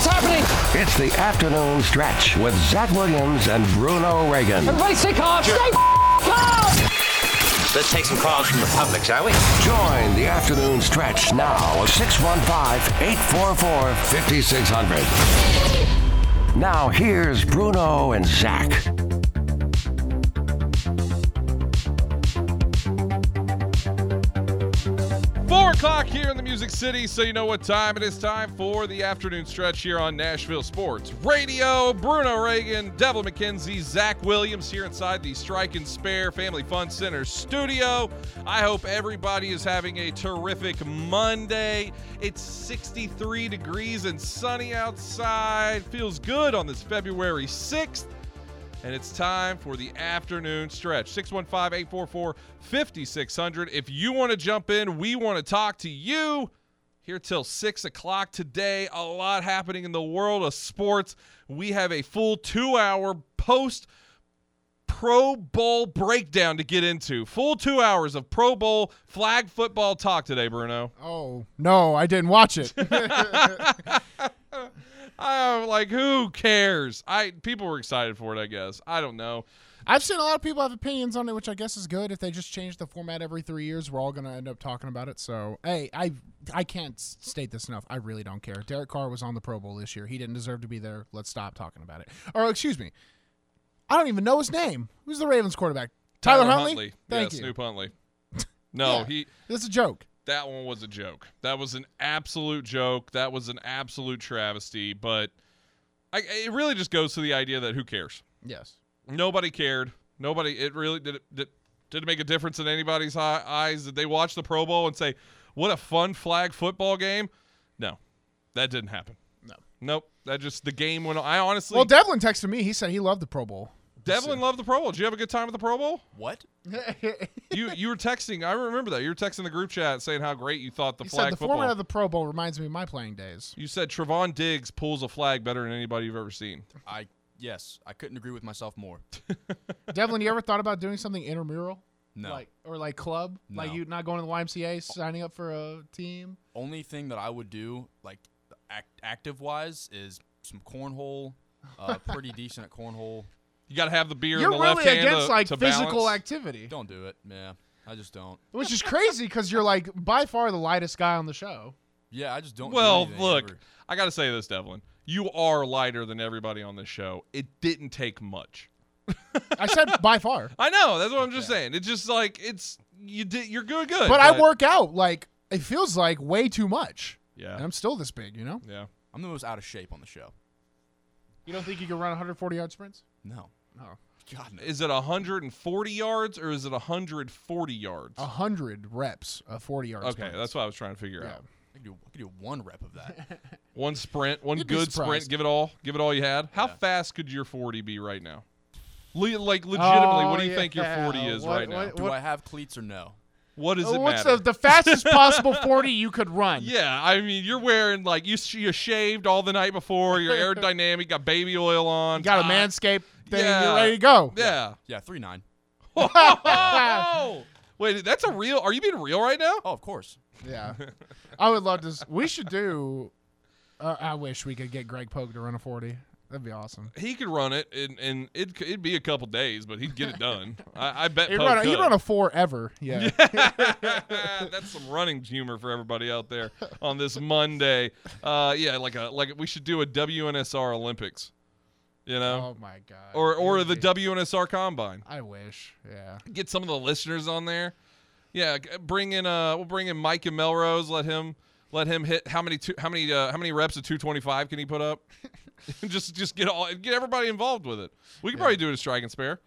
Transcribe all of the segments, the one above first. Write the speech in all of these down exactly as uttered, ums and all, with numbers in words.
It's happening. It's the afternoon stretch with Zach Williams and Bruno Reagan. Everybody stay calm. Sure. Stay calm. Let's take some calls from the public, shall we? Join the afternoon stretch now at six one five, eight four four, five six zero zero. Now here's Bruno and Zach. Four o'clock here in the Music City, so you know what time it is. Time for the afternoon stretch here on Nashville Sports Radio. Bruno Reagan, Devlin McKenzie, Zach Williams here inside the Strike and Spare Family Fun Center studio. I hope everybody is having a terrific Monday. It's sixty-three degrees and sunny outside. Feels good on this February sixth. And it's time for the afternoon stretch. six one five, eight four four, five six zero zero. If you want to jump in, we want to talk to you. Here till six o'clock today. A lot happening in the world of sports. We have a full two-hour post-Pro Bowl breakdown to get into. Full two hours of Pro Bowl flag football talk today, Bruno. Oh, no, I didn't watch it. I'm like, who cares? I people were excited for it, I guess. I don't know. I've seen a lot of people have opinions on it, which I guess is good. If they just change the format every three years, we're all going to end up talking about it. So, hey, I I can't state this enough. I really don't care. Derek Carr was on the Pro Bowl this year. He didn't deserve to be there. Let's stop talking about it. Or, excuse me, I don't even know his name. Who's the Ravens quarterback? Tyler, Tyler Huntley? Huntley. Thank yeah, you. Snoop Huntley. No, yeah, he. That's a joke. That one was a joke. That was an absolute joke. That was an absolute travesty. But I, it really just goes to the idea that who cares? Yes. Nobody cared. Nobody. It really did. It, did, did it make a difference in anybody's eyes? Did they watch the Pro Bowl and say, "What a fun flag football game"? No, that didn't happen. No. Nope. That just the game went on. I honestly. Well, Devlin texted me. He said he loved the Pro Bowl. Devlin loved the Pro Bowl. Did you have a good time at the Pro Bowl? What? you you were texting. I remember that. You were texting the group chat saying how great you thought the he flag said, the football. The format of the Pro Bowl reminds me of my playing days. You said Trevon Diggs pulls a flag better than anybody you've ever seen. I Yes. I couldn't agree with myself more. Devlin, you ever thought about doing something intramural? No. Like, or like club? No. Like you not going to the Y M C A, signing up for a team? Only thing that I would do, like act, active-wise, is some cornhole, uh, pretty decent at cornhole. You got to have the beer you're in the really left hand against, to, like, to physical balance. Activity. Don't do it. Yeah, I just don't. Which is crazy because you're, like, by far the lightest guy on the show. Yeah, I just don't well, do look, ever. I got to say this, Devlin. You are lighter than everybody on this show. It didn't take much. I said by far. I know. That's what I'm just yeah. saying. It's just, like, it's you did, you're good, good. But, but I work out. Like, it feels like way too much. Yeah. And I'm still this big, you know? Yeah. I'm the most out of shape on the show. You don't think you can run one hundred forty-yard sprints? No. Oh, God. Is it one hundred forty yards or is it one hundred forty yards? one hundred reps of forty yards. Okay, that's what I was trying to figure yeah. out. I could, do, I could do one rep of that. One sprint, one You'd good sprint. Give it all. Give it all you had. How yeah. fast could your forty be right now? Le- like, legitimately, oh, what do you yeah, think your forty yeah. is what, right what, now? What, do what? I have cleats or no? What does it What's matter? What's the, the fastest possible forty you could run? Yeah, I mean, you're wearing, like, you you shaved all the night before. You're aerodynamic. Got baby oil on. You got top. A manscape thing. Yeah. You're ready to go. Yeah. Yeah, three nine. Oh! Wait, that's a real – are you being real right now? Oh, of course. Yeah. I would love to – we should do uh, – I wish we could get Greg Pogue to run a forty. That'd be awesome. He could run it, and, and it'd, it'd be a couple days, but he'd get it done. I, I bet he'd run, he'd run a four ever. Yeah. yeah. That's some running humor for everybody out there on this Monday. Uh, yeah, like a like we should do a W N S R Olympics, you know? Oh, my God. Or or the W N S R Combine. I wish, yeah. Get some of the listeners on there. Yeah, bring in uh, we'll bring in Mike and Melrose, let him – Let him hit how many two, how many uh, how many reps of two twenty-five can he put up? just just get all get everybody involved with it. We could yeah. probably do it at Strike and Spare.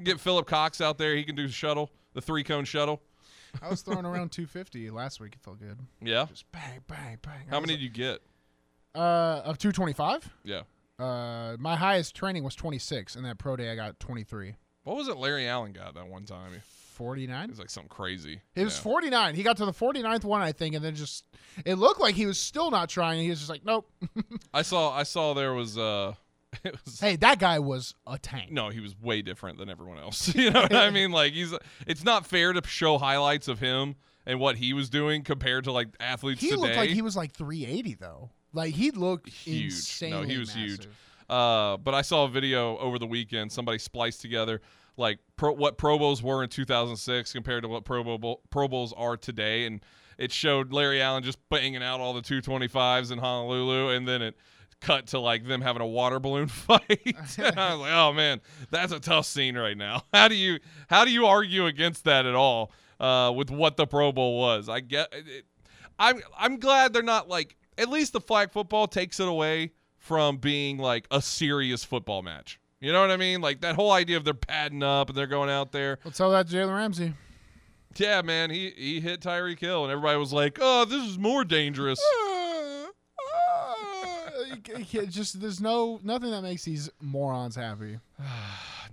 Get Phillip Cox out there. He can do the shuttle, the three cone shuttle. I was throwing around two fifty last week. It felt good. Yeah. Just bang bang bang. How many like, did you get? Uh, of two twenty-five. Yeah. Uh, my highest training was twenty-six, and that pro day I got twenty-three. What was it Larry Allen got that one time? forty-nine? It was like something crazy. It was yeah. forty-nine. He got to the forty-ninth one, I think, and then just it looked like he was still not trying. He was just like, nope. I saw I saw there was uh it was, hey, that guy was a tank. No, he was way different than everyone else. You know what I mean? Like he's it's not fair to show highlights of him and what he was doing compared to like athletes he today. He looked like he was like three eighty though. Like, he looked huge. Insanely no, he was massive. Huge. Uh, but I saw a video over the weekend. Somebody spliced together like pro, what Pro Bowls were in two thousand six compared to what Pro Bowl Pro Bowls are today, and it showed Larry Allen just banging out all the two twenty-fives in Honolulu, and then it cut to like them having a water balloon fight. And I was like, oh man, that's a tough scene right now. How do you how do you argue against that at all uh, with what the Pro Bowl was? I get it. I'm I'm glad they're not like, at least the flag football takes it away from being like a serious football match. You know what I mean? Like that whole idea of they're padding up and they're going out there. Let's tell that Jalen Ramsey. Yeah, man, he he hit Tyreek Hill, and everybody was like, "Oh, this is more dangerous." Uh, uh, just there's no nothing that makes these morons happy.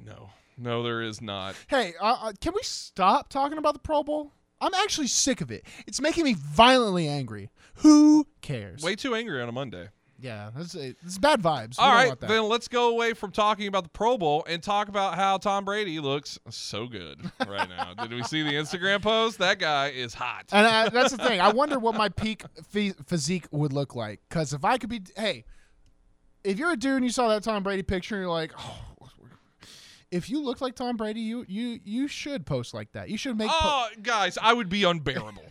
no, no, there is not. Hey, uh, can we stop talking about the Pro Bowl? I'm actually sick of it. It's making me violently angry. Who cares? Way too angry on a Monday. Yeah, that's it's bad vibes. All right, then let's go away from talking about the Pro Bowl and talk about how Tom Brady looks so good right now. Did we see the Instagram post? That guy is hot. And I, that's the thing. I wonder what my peak f- physique would look like. Because if I could be, hey, if you're a dude and you saw that Tom Brady picture, and you're like, oh. If you look like Tom Brady, you you you should post like that. You should make. Oh, po- guys, I would be unbearable.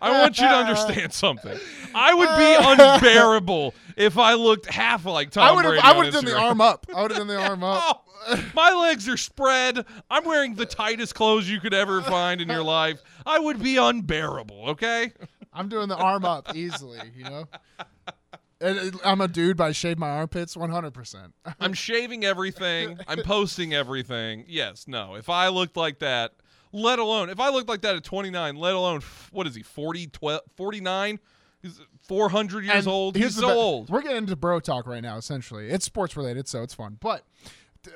I want you to understand something. I would be unbearable if I looked half like Tom I Brady. I would have done the arm up. I would have done the arm up. Oh, my legs are spread. I'm wearing the tightest clothes you could ever find in your life. I would be unbearable. Okay. I'm doing the arm up easily. You know. I'm a dude, but I shave my armpits one hundred percent. I'm shaving everything. I'm posting everything. Yes, no. If I looked like that, let alone, if I looked like that at twenty-nine, let alone, what is he, forty, twelve, forty-nine? He's four hundred years and old. He's so old. We're getting into bro talk right now, essentially. It's sports related, so it's fun. But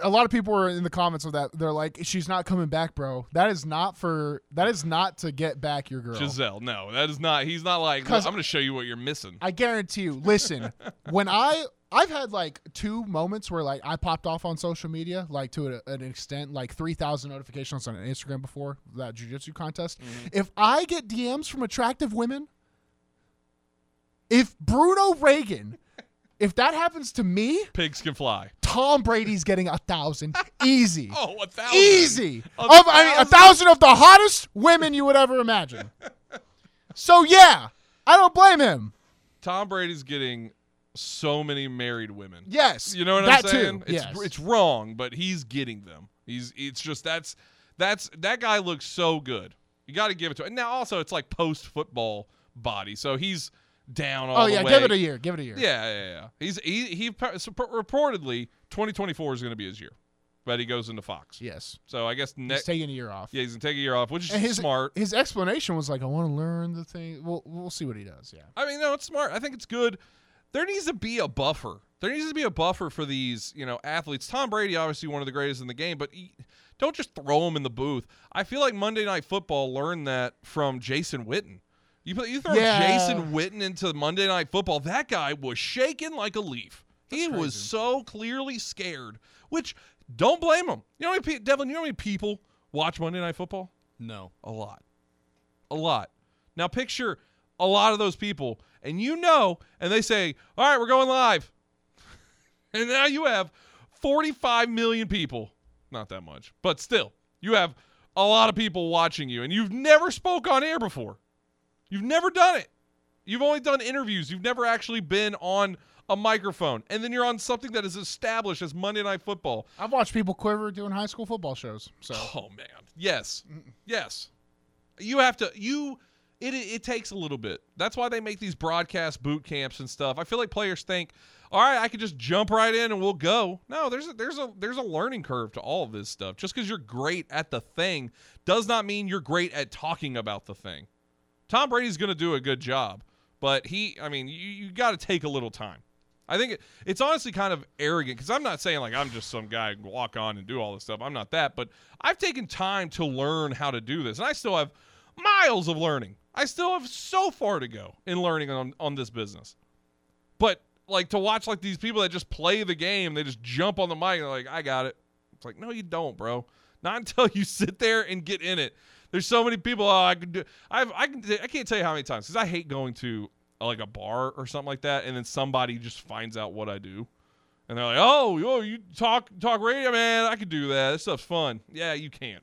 a lot of people were in the comments of that. They're like, she's not coming back, bro. That is not for, that is not to get back your girl. Giselle, no, that is not. He's not like, I'm going to show you what you're missing. I guarantee you. Listen, when I, I've had like two moments where like I popped off on social media, like to an extent, like three thousand notifications on Instagram before that jiu-jitsu contest. Mm-hmm. If I get D Ms from attractive women, if Bruno Reagan, if that happens to me, pigs can fly. Tom Brady's getting a thousand easy. Oh, a thousand easy. A, of, thousand. I mean, a thousand of the hottest women you would ever imagine. So yeah, I don't blame him. Tom Brady's getting so many married women. Yes, you know what that I'm saying. Too. It's, yes, it's wrong, but he's getting them. He's. It's just that's that's that guy looks so good. You got to give it to him. Now also, it's like post football body, so he's down all the way. Oh yeah, give it a year. Give it a year. Yeah, yeah, yeah. He's he he so, reportedly. twenty twenty-four is going to be his year, but he goes into Fox. Yes. So I guess next. He's taking a year off. Yeah, he's going to take a year off, which is his, smart. His explanation was like, I want to learn the thing. We'll, we'll see what he does, yeah. I mean, no, it's smart. I think it's good. There needs to be a buffer. There needs to be a buffer for these, you know, athletes. Tom Brady, obviously one of the greatest in the game, but he, don't just throw him in the booth. I feel like Monday Night Football learned that from Jason Witten. You, you throw yeah. Jason Witten into Monday Night Football, that guy was shaking like a leaf. He was so clearly scared, which don't blame him. You know how many people, Devlin, you know how many people watch Monday Night Football? No. A lot. A lot. Now picture a lot of those people, and you know, and they say, all right, we're going live. And now you have forty-five million people. Not that much, but still, you have a lot of people watching you, and you've never spoke on air before. You've never done it. You've only done interviews. You've never actually been on a microphone, and then you're on something that is established as Monday Night Football. I've watched people quiver doing high school football shows. So, oh man, yes, Mm-mm. yes, you have to. You, it it takes a little bit. That's why they make these broadcast boot camps and stuff. I feel like players think, all right, I can just jump right in and we'll go. No, there's a, there's a there's a learning curve to all of this stuff. Just because you're great at the thing does not mean you're great at talking about the thing. Tom Brady's going to do a good job, but he, I mean, you you got to take a little time. I think it, it's honestly kind of arrogant because I'm not saying like I'm just some guy who walk on and do all this stuff. I'm not that, but I've taken time to learn how to do this, and I still have miles of learning. I still have so far to go in learning on, on this business. But like to watch like these people that just play the game, they just jump on the mic and they're like, I got it. It's like, no, you don't, bro. Not until you sit there and get in it. There's so many people. Oh, I can do. I've I can I can't tell you how many times because I hate going to like a bar or something like that, and then somebody just finds out what I do. And they're like, oh, yo, you talk talk radio, man. I could do that. This stuff's fun. Yeah, you can't.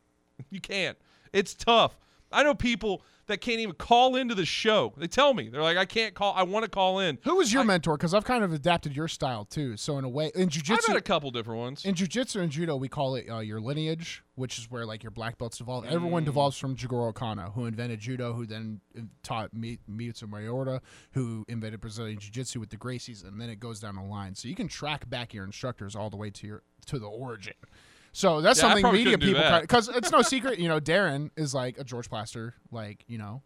You can't. It's tough. I know people that can't even call into the show. They tell me. They're like, I can't call. I want to call in. Who was your I, mentor? Because I've kind of adapted your style, too. So in a way, in jiu-jitsu. I've had a couple different ones. In jiu-jitsu and judo, we call it uh, your lineage, which is where, like, your black belts evolve. Mm. Everyone devolves from Jigoro Kano, who invented judo, who then taught Miyoto Mariota, who invented Brazilian jiu-jitsu with the Gracies, and then it goes down the line. So you can track back your instructors all the way to your to the origin. So that's yeah, something media people, because it's no secret, you know, Darren is like a George Plaster, like, you know,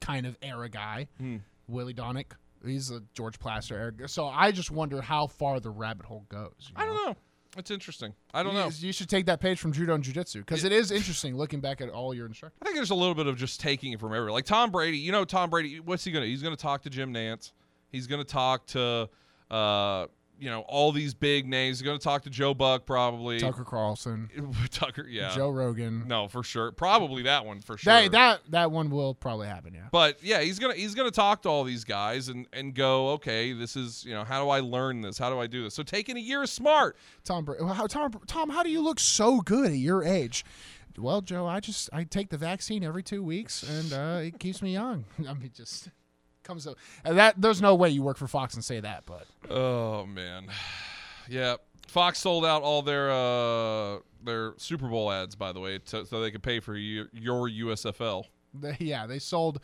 kind of era guy. Mm. Willie Donick, he's a George Plaster era guy. So I just wonder how far the rabbit hole goes. You know? I don't know. It's interesting. I don't you, know. You should take that page from Judo and Jiu-Jitsu, because it, it is interesting looking back at all your instructors. I think there's a little bit of just taking it from everywhere. Like Tom Brady, you know, Tom Brady, what's he going to He's going to talk to Jim Nantz. He's going to talk to uh, – you know, all these big names. You're going to talk to Joe Buck, probably. Tucker Carlson. Tucker, yeah. Joe Rogan. No, for sure. Probably that one, for sure. That that, that one will probably happen, yeah. But, yeah, he's going to he's gonna talk to all these guys and, and go, okay, this is, you know, how do I learn this? How do I do this? So taking a year is smart. Tom, how, Tom, Tom, how do you look so good at your age? Well, Joe, I just I take the vaccine every two weeks, and uh, it keeps me young. I mean, just... comes up and that there's no way you work for Fox and say that, but oh man, yeah, Fox sold out all their uh their Super Bowl ads, by the way, to, so they could pay for your, your U S F L. They, yeah, they sold.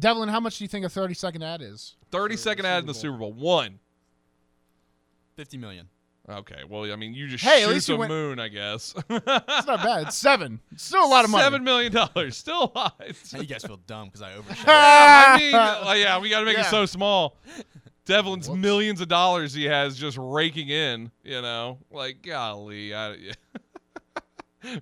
Devlin, how much do you think a thirty second ad is? thirty second ad in the Super Bowl. One. fifty million. Okay, well, I mean, you just hey, shoot at least the went, moon, I guess. It's not bad. It's seven. It's still a lot of money. Seven million dollars. Still a lot. Hey, you guys feel dumb because I overshot. I mean, uh, yeah, we got to make yeah. it so small. Devlin's Whoops. millions of dollars he has just raking in, you know. Like, golly. I, yeah.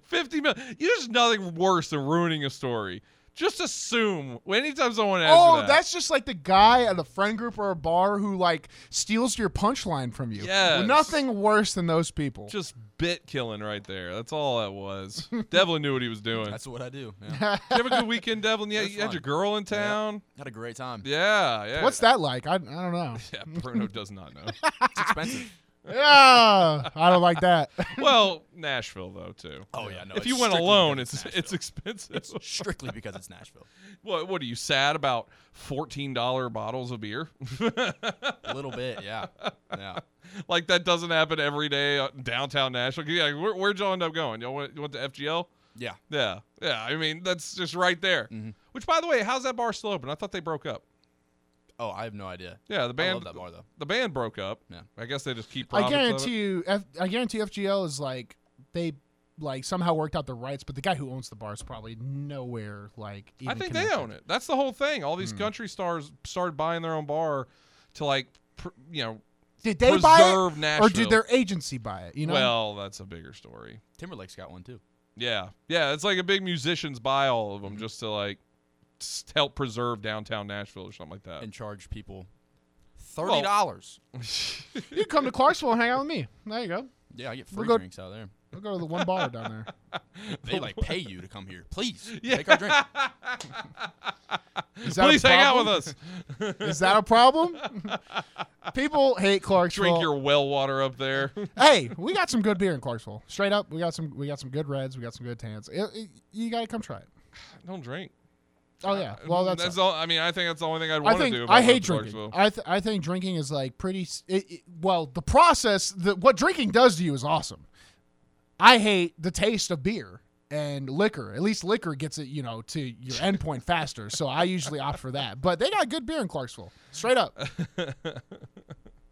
fifty million. There's nothing worse than ruining a story. Just assume anytime someone asks oh, that. That's just like the guy at a friend group or a bar who like steals your punchline from you. Yes. Nothing worse than those people. Just bit killing right there. That's all that was. Devlin knew what he was doing. That's what I do. Yeah. Did you have a good weekend, Devlin? Yeah, you had your girl in town. Yeah. Had a great time. Yeah, yeah. What's that like? I, I don't know. Yeah, Bruno does not know. It's expensive. Yeah, I don't like that. Well, Nashville though too. Oh yeah, no. If you went alone, it's it's, it's expensive. It's strictly because it's Nashville. What what are you sad about? fourteen dollar bottles of beer? A little bit, yeah, yeah. Like that doesn't happen every day downtown Nashville. Yeah, where, where'd y'all end up going? Y'all went, you went to F G L? Yeah, yeah, yeah. I mean, that's just right there. Mm-hmm. Which, by the way, how's that bar still open? I thought they broke up. Oh, I have no idea. Yeah, the band. I love that bar, though. The band broke up. Yeah, I guess they just keep. I guarantee you. F- I guarantee F G L is like they like somehow worked out the rights, but the guy who owns the bar is probably nowhere like. Even I think connected. They own it. That's the whole thing. All these mm. country stars started buying their own bar to like, pr- you know. Did they buy it, Nashville. Or did their agency buy it? You know. Well, that's a bigger story. Timberlake's got one too. Yeah, yeah. It's like a big musicians buy all of them mm-hmm. just to like. Help preserve downtown Nashville or something like that, and charge people thirty dollars. Well, you come to Clarksville and hang out with me. There you go. Yeah, I get free we'll drinks out there. We'll go to the one bar down there. They like pay you to come here. Please yeah. take our drink. Please hang out with us. Is that a problem? People hate Clarksville. Drink your well water up there. Hey, we got some good beer in Clarksville. Straight up, we got some. We got some good reds. We got some good tans. It, it, you gotta come try it. Don't drink. Oh yeah, well that's, that's all. I mean, I think that's the only thing I'd want to do. I hate drinking. I th- I think drinking is like pretty. It, it, well, the process, the, what drinking does to you is awesome. I hate the taste of beer and liquor. At least liquor gets it, you know, to your end point faster. So I usually opt for that. But they got good beer in Clarksville, straight up.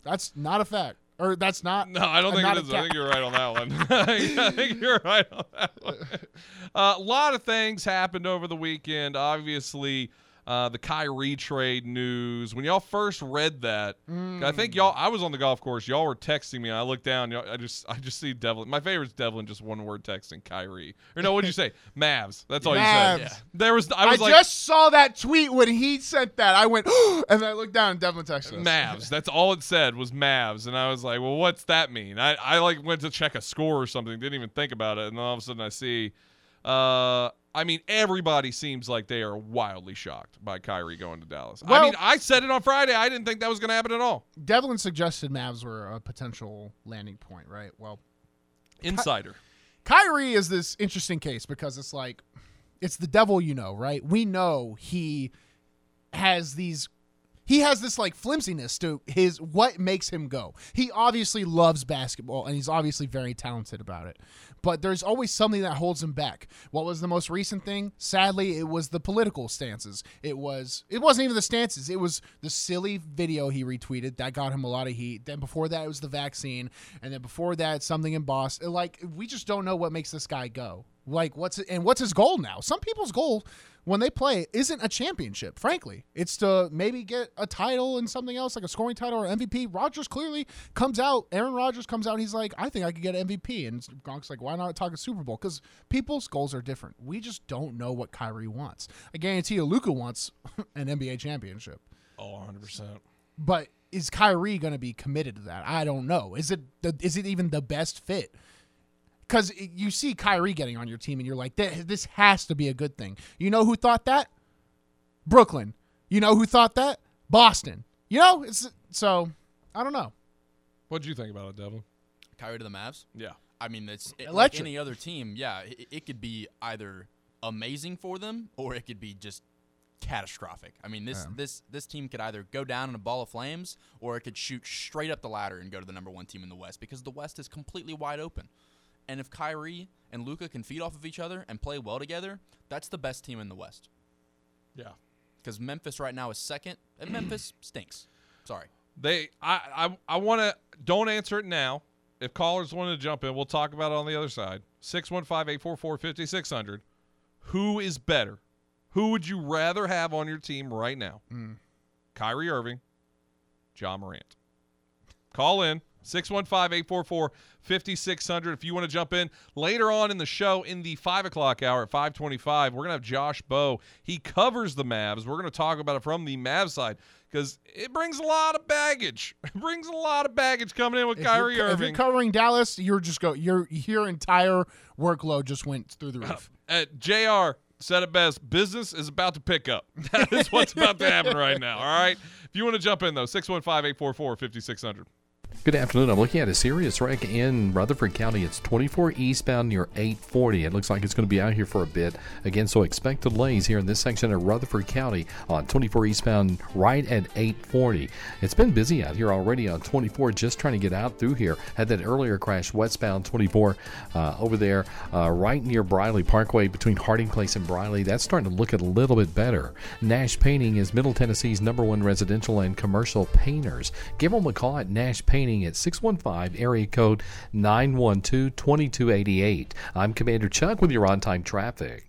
That's not a fact. Or that's not. No, I don't think it is. Ca- I think you're right on that one. I think you're right on that one. A uh, lot of things happened over the weekend. Obviously, uh, the Kyrie trade news. When y'all first read that, mm. I think y'all. I was on the golf course. Y'all were texting me, and I looked down. Y'all, I just, I just see Devlin. My favorite's Devlin. Just one word texting Kyrie. Or no, what'd you say? Mavs. That's all Mavs. You said. Yeah. There was. I was I like, just saw that tweet when he sent that. I went, and then I looked down, and Devlin texted us. Mavs. That's all it said was Mavs, and I was like, well, what's that mean? I, I like went to check a score or something. Didn't even think about it, and then all of a sudden I see. Uh, I mean, everybody seems like they are wildly shocked by Kyrie going to Dallas. Well, I mean, I said it on Friday. I didn't think that was going to happen at all. Devlin suggested Mavs were a potential landing point, right? Well, insider. Ky- Kyrie is this interesting case because it's like, it's the devil you know, right? We know he has these, he has this like flimsiness to his, what makes him go. He obviously loves basketball and he's obviously very talented about it, but there's always something that holds him back. What was the most recent thing? Sadly, it was the political stances. It was, it wasn't even the stances. It was the silly video he retweeted that got him a lot of heat. Then before that, it was the vaccine. And then before that, something in Boston. Like, we just don't know what makes this guy go. Like, what's and what's his goal now? Some people's goal when they play isn't a championship, frankly. It's to maybe get a title and something else, like a scoring title or M V P. Rodgers clearly comes out. Aaron Rodgers comes out, and he's like, I think I could get an M V P. And Gronk's like, why not talk a Super Bowl? Because people's goals are different. We just don't know what Kyrie wants. I guarantee you Luka wants an N B A championship. Oh, one hundred percent. But is Kyrie going to be committed to that? I don't know. Is it the, is it even the best fit? Because you see Kyrie getting on your team, and you're like, this has to be a good thing. You know who thought that? Brooklyn. You know who thought that? Boston. You know? It's so, I don't know. What'd you think about it, Devlin? Kyrie to the Mavs? Yeah. I mean, it's it, like any other team, yeah, it, it could be either amazing for them or it could be just catastrophic. I mean, this, yeah. this, this team could either go down in a ball of flames or it could shoot straight up the ladder and go to the number one team in the West because the West is completely wide open. And if Kyrie and Luka can feed off of each other and play well together, that's the best team in the West. Yeah. Because Memphis right now is second, and Memphis stinks. Sorry. They, I, I, I want to – don't answer it now. If callers want to jump in, we'll talk about it on the other side. six one five, eight four four, five six zero zero. Who is better? Who would you rather have on your team right now? Mm. Kyrie Irving, Ja Morant. Call in. six one five, eight four four, five six zero zero. If you want to jump in later on in the show in the five o'clock hour at five twenty-five, we're going to have Josh Bowe. He covers the Mavs. We're going to talk about it from the Mavs side because it brings a lot of baggage. It brings a lot of baggage coming in with if Kyrie Irving. If you're covering Dallas, you're just go, your, your entire workload just went through the roof. Uh, at J R said it best, business is about to pick up. That is what's about to happen right now, all right? If you want to jump in, though, six one five, eight four four, five six zero zero. Good afternoon. I'm looking at a serious wreck in Rutherford County. It's twenty-four eastbound near eight forty. It looks like it's going to be out here for a bit. Again, so expect delays here in this section of Rutherford County on twenty-four eastbound right at eight forty. It's been busy out here already on twenty-four, just trying to get out through here. Had that earlier crash westbound twenty-four uh, over there uh, right near Briley Parkway between Harding Place and Briley. That's starting to look a little bit better. Nash Painting is Middle Tennessee's number one residential and commercial painters. Give them a call at Nash Painting at six one five, area code nine one two, two two eight eight. I'm Commander Chuck with your on-time traffic.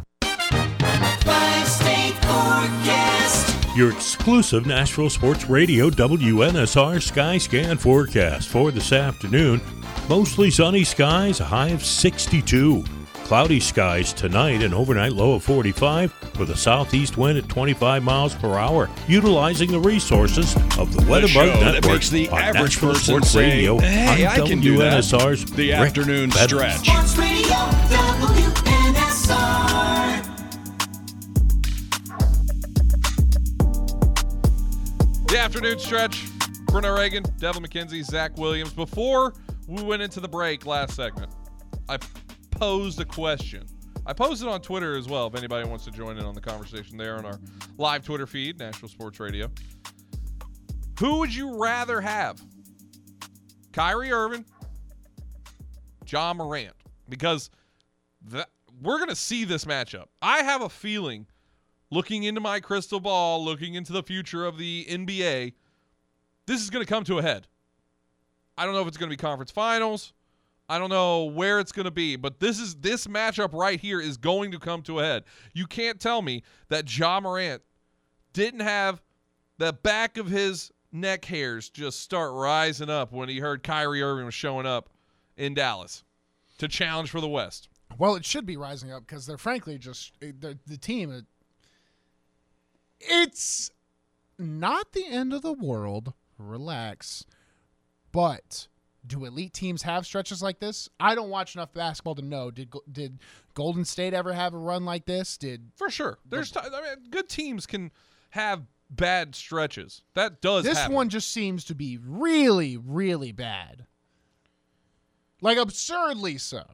Your exclusive Nashville Sports Radio W N S R Sky Scan forecast for this afternoon. Mostly sunny skies, a high of sixty-two. Cloudy skies tonight, an overnight low of forty-five, with a southeast wind at twenty-five miles per hour, utilizing the resources of the Weatherbug Network. That makes the average person say, hey, I can do that. The afternoon stretch. Sports Radio W N S R. The afternoon stretch, Bruno Reagan, Devlin McKenzie, Zach Williams. Before we went into the break last segment, I posed a question. I posed it on Twitter as well, if anybody wants to join in on the conversation there on our live Twitter feed, Nashville Sports Radio. Who would you rather have? Kyrie Irving, Ja Morant? Because that, we're going to see this matchup. I have a feeling, looking into my crystal ball, looking into the future of the N B A, this is going to come to a head. I don't know if it's going to be conference finals. I don't know where it's going to be, but this is this matchup right here is going to come to a head. You can't tell me that Ja Morant didn't have the back of his neck hairs just start rising up when he heard Kyrie Irving was showing up in Dallas to challenge for the West. Well, it should be rising up because they're frankly just the team – it's not the end of the world. Relax. But do elite teams have stretches like this? I don't watch enough basketball to know. Did did Golden State ever have a run like this? Did For sure. There's the, t- I mean, good teams can have bad stretches. That does this happen. One just seems to be really, really bad. Like, absurdly so.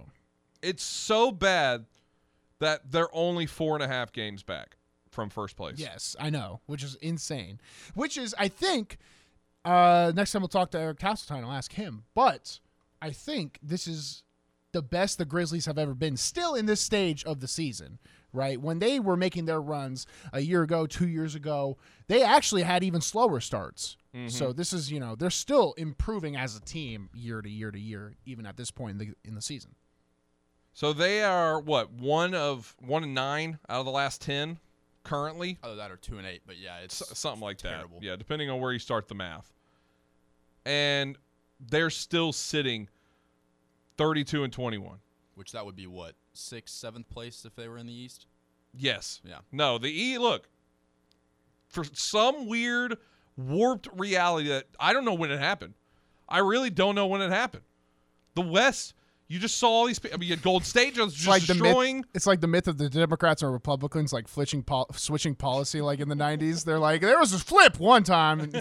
It's so bad that they're only four and a half games back from first place. Yes, I know, which is insane. Which is, I think, uh, next time we'll talk to Eric Castleton, I'll ask him. But I think this is the best the Grizzlies have ever been, still in this stage of the season, right? When they were making their runs a year ago, two years ago, they actually had even slower starts. Mm-hmm. So this is, you know, they're still improving as a team year to year to year, even at this point in the, in the season. So they are, what, one of one and nine out of the last ten? Currently, oh, that are two and eight, but yeah, it's something like terrible. That. Yeah, depending on where you start the math, and they're still sitting thirty-two and twenty-one, which that would be what, sixth, seventh place if they were in the East. Yes. Yeah. No, the E. Look, for some weird warped reality that I don't know when it happened. I really don't know when it happened. The West. You just saw all these people. I mean, you had Golden State just, just like destroying. Myth, it's like the myth of the Democrats or Republicans, like flitching pol- switching policy like in the nineties. They're like, there was a flip one time.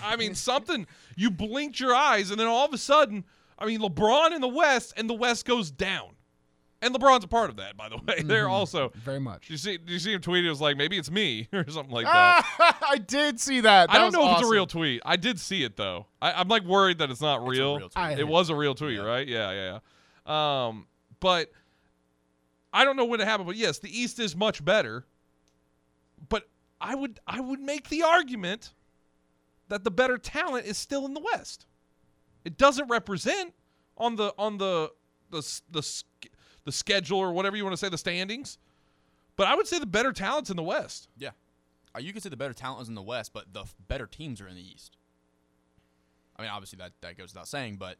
I mean, something. You blinked your eyes, and then all of a sudden, I mean, LeBron in the West, and the West goes down. And LeBron's a part of that, by the way. Mm-hmm. They're also. Very much. You see, you see him tweet? It was like, maybe it's me or something like that. I did see that. that I don't know awesome. If it's a real tweet. I did see it, though. I, I'm, like, worried that it's not real. It's real it was a real tweet, yeah. Right? Yeah, yeah, yeah. Um, but I don't know when it happened, but yes, the East is much better, but I would, I would make the argument that the better talent is still in the West. It doesn't represent on the, on the, the, the, the schedule or whatever you want to say, the standings, but I would say the better talent's in the West. Yeah. Uh, you could say the better talent is in the West, but the f- better teams are in the East. I mean, obviously that, that goes without saying, but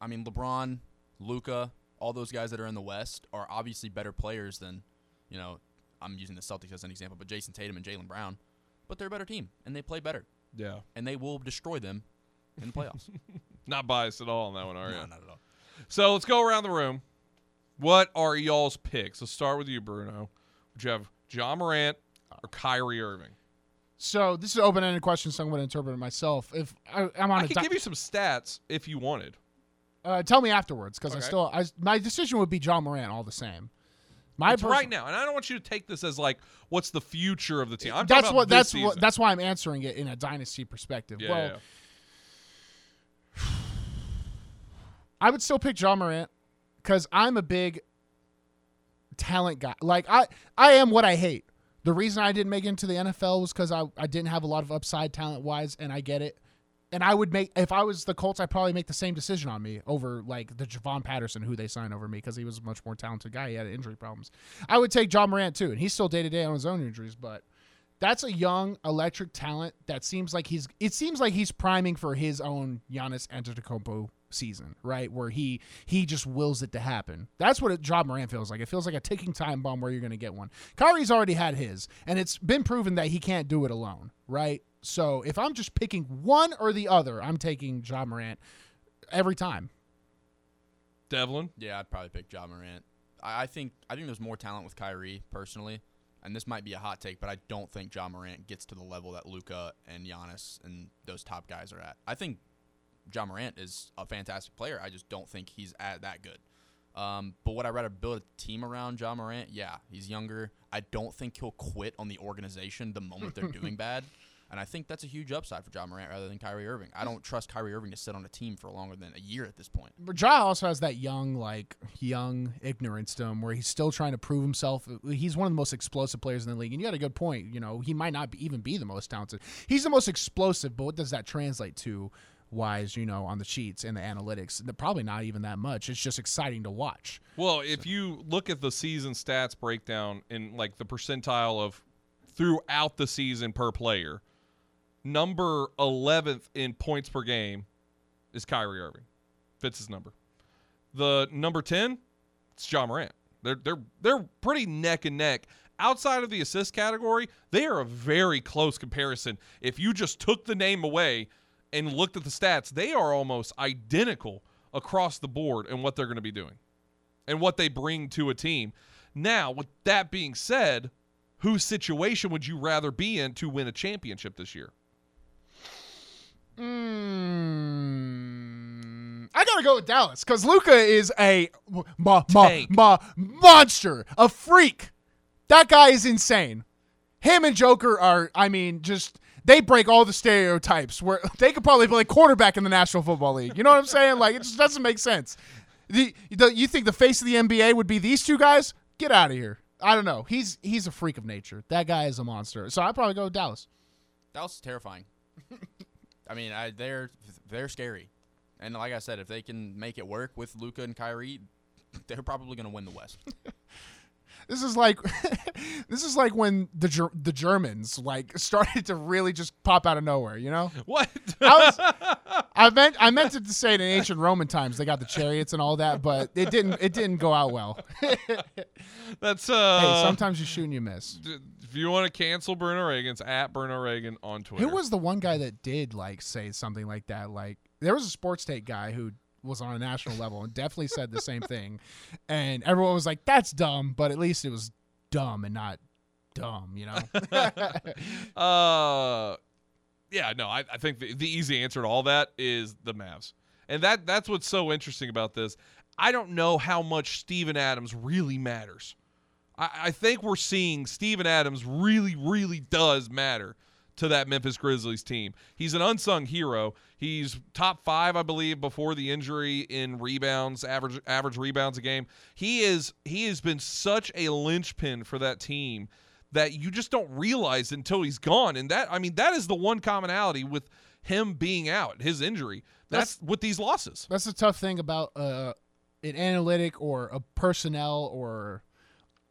I mean, LeBron, Luka, all those guys that are in the West are obviously better players than you know, I'm using the Celtics as an example, but Jason Tatum and Jaylen Brown, but they're a better team, and they play better. Yeah. And they will destroy them in the playoffs. Not biased at all on that one, are you? No, not at all. So let's go around the room. What are y'all's picks? Let's start with you, Bruno. Would you have Ja Morant or Kyrie Irving? So this is an open-ended question, so I'm going to interpret it myself. If I, I'm on I a can di- give you some stats if you wanted. Uh, tell me afterwards, because okay. I still I, my decision would be Ja Morant all the same. My it's person- right now, and I don't want you to take this as like what's the future of the team. I'm that's talking about what, this that's season. What, that's why I'm answering it in a dynasty perspective. Yeah, well, yeah. I would still pick Ja Morant because I'm a big talent guy. Like I, I am what I hate. The reason I didn't make it into the N F L was because I, I didn't have a lot of upside talent-wise, and I get it. And I would make – if I was the Colts, I'd probably make the same decision on me over, like, the Javon Patterson, who they signed over me because he was a much more talented guy. He had injury problems. I would take Ja Morant, too, and he's still day-to-day on his own injuries. But that's a young, electric talent that seems like he's – it seems like he's priming for his own Giannis Antetokounmpo season, right, where he he just wills it to happen. That's what Ja Morant feels like. It feels like a ticking time bomb where you're going to get one. Kyrie's already had his, and it's been proven that he can't do it alone, right? So if I'm just picking one or the other, I'm taking Ja Morant every time. Devlin? Yeah, I'd probably pick Ja Morant. I, I think I think there's more talent with Kyrie, personally, and this might be a hot take, but I don't think Ja Morant gets to the level that Luka and Giannis and those top guys are at. I think Ja Morant is a fantastic player. I just don't think he's at that good. Um, but would I rather build a team around Ja Morant? Yeah, he's younger. I don't think he'll quit on the organization the moment they're doing bad. And I think that's a huge upside for Ja Morant rather than Kyrie Irving. I don't trust Kyrie Irving to sit on a team for longer than a year at this point. But Ja also has that young, like, young ignorance to him where he's still trying to prove himself. He's one of the most explosive players in the league. And you had a good point. You know, he might not be, even be the most talented. He's the most explosive, but what does that translate to? Wise, you know, on the sheets and the analytics, probably not even that much. It's just exciting to watch. Well, if so. You look at the season stats breakdown in like the percentile of throughout the season per player, number eleventh in points per game is Kyrie Irving. Fits his number. The number ten, it's Ja Morant. They're they're they're pretty neck and neck. Outside of the assist category, they are a very close comparison. If you just took the name away and looked at the stats, they are almost identical across the board in what they're going to be doing and what they bring to a team. Now, with that being said, whose situation would you rather be in to win a championship this year? Mm, I got to go with Dallas because Luka is a ma, ma, ma, monster, a freak. That guy is insane. Him and Joker are, I mean, just... they break all the stereotypes where they could probably play quarterback in the National Football League. You know what I'm saying? Like, it just doesn't make sense. The, the, you think the face of the N B A would be these two guys? Get out of here. I don't know. He's he's a freak of nature. That guy is a monster. So I'd probably go with Dallas. Dallas is terrifying. I mean, I, they're they're scary. And like I said, if they can make it work with Luka and Kyrie, they're probably going to win the West. This is like, this is like when the Ger- the Germans like started to really just pop out of nowhere, you know? What? I, was, I meant I meant to say it in ancient Roman times they got the chariots and all that, but it didn't it didn't go out well. That's uh. Hey, sometimes you shoot and you miss. If you want to cancel Bruno Reagan's at Bruno Reagan on Twitter. Who was the one guy that did like say something like that? Like there was a sports take guy who was on a national level and definitely said the same thing, and everyone was like, that's dumb, but at least it was dumb and not dumb, you know? uh yeah no I, I think the, the easy answer to all that is the Mavs, and that that's what's so interesting about this. I don't know how much Steven Adams really matters. I, I think we're seeing Steven Adams really really does matter to that Memphis Grizzlies team. He's an unsung hero. He's top five, I believe, before the injury in rebounds, average average rebounds a game. He is he has been such a linchpin for that team that you just don't realize until he's gone. And that, I mean, that is the one commonality with him being out, his injury. That's, that's with these losses. That's the tough thing about uh, an analytic or a personnel or,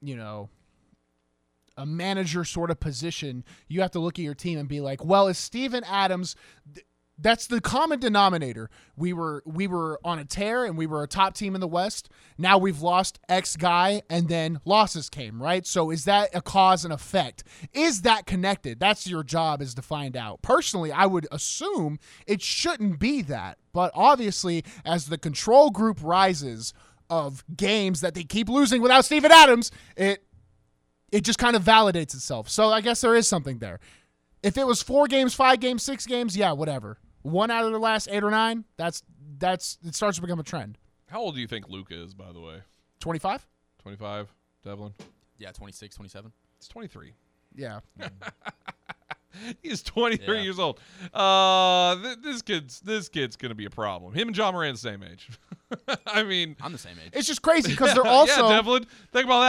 you know, a manager sort of position. You have to look at your team and be like, well, is Steven Adams That's the common denominator. We were we were on a tear, and we were a top team in the West. Now we've lost X guy, and then losses came, right? So is that a cause and effect? Is that connected? That's your job, is to find out. Personally, I would assume it shouldn't be that. But obviously, as the control group rises of games that they keep losing without Steven Adams, it it just kind of validates itself. So I guess there is something there. If it was four games, five games, six games, yeah, whatever. One out of the last eight or nine, that's that's it starts to become a trend. How old do you think Luka is, by the way? twenty-five? twenty-five, Devlin? Yeah, twenty-six, twenty-seven. It's twenty-three. Yeah. He's twenty-three yeah. years old. Uh, th- this kid's this kid's going to be a problem. Him and Ja Morant's the same age. I mean. I'm the same age. It's just crazy because they're also. Yeah, Devlin. Think about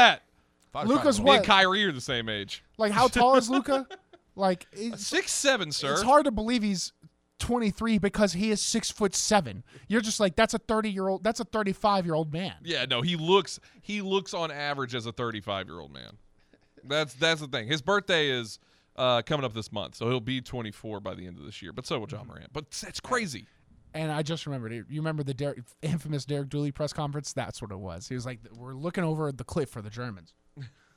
that. Luka's what? Me and Kyrie are the same age. Like, how tall is Luka? Like six seven, sir. It's hard to believe he's twenty-three because he is six foot seven. You're just like, that's a thirty year old. That's a thirty-five year old man. Yeah, no, he looks he looks on average as a thirty-five year old man. That's that's the thing. His birthday is uh, coming up this month, so he'll be twenty-four by the end of this year. But so will Ja Morant. But that's crazy. And I just remembered it. You remember the Derek, infamous Derek Dooley press conference? That's what it was. He was like, "We're looking over the cliff for the Germans."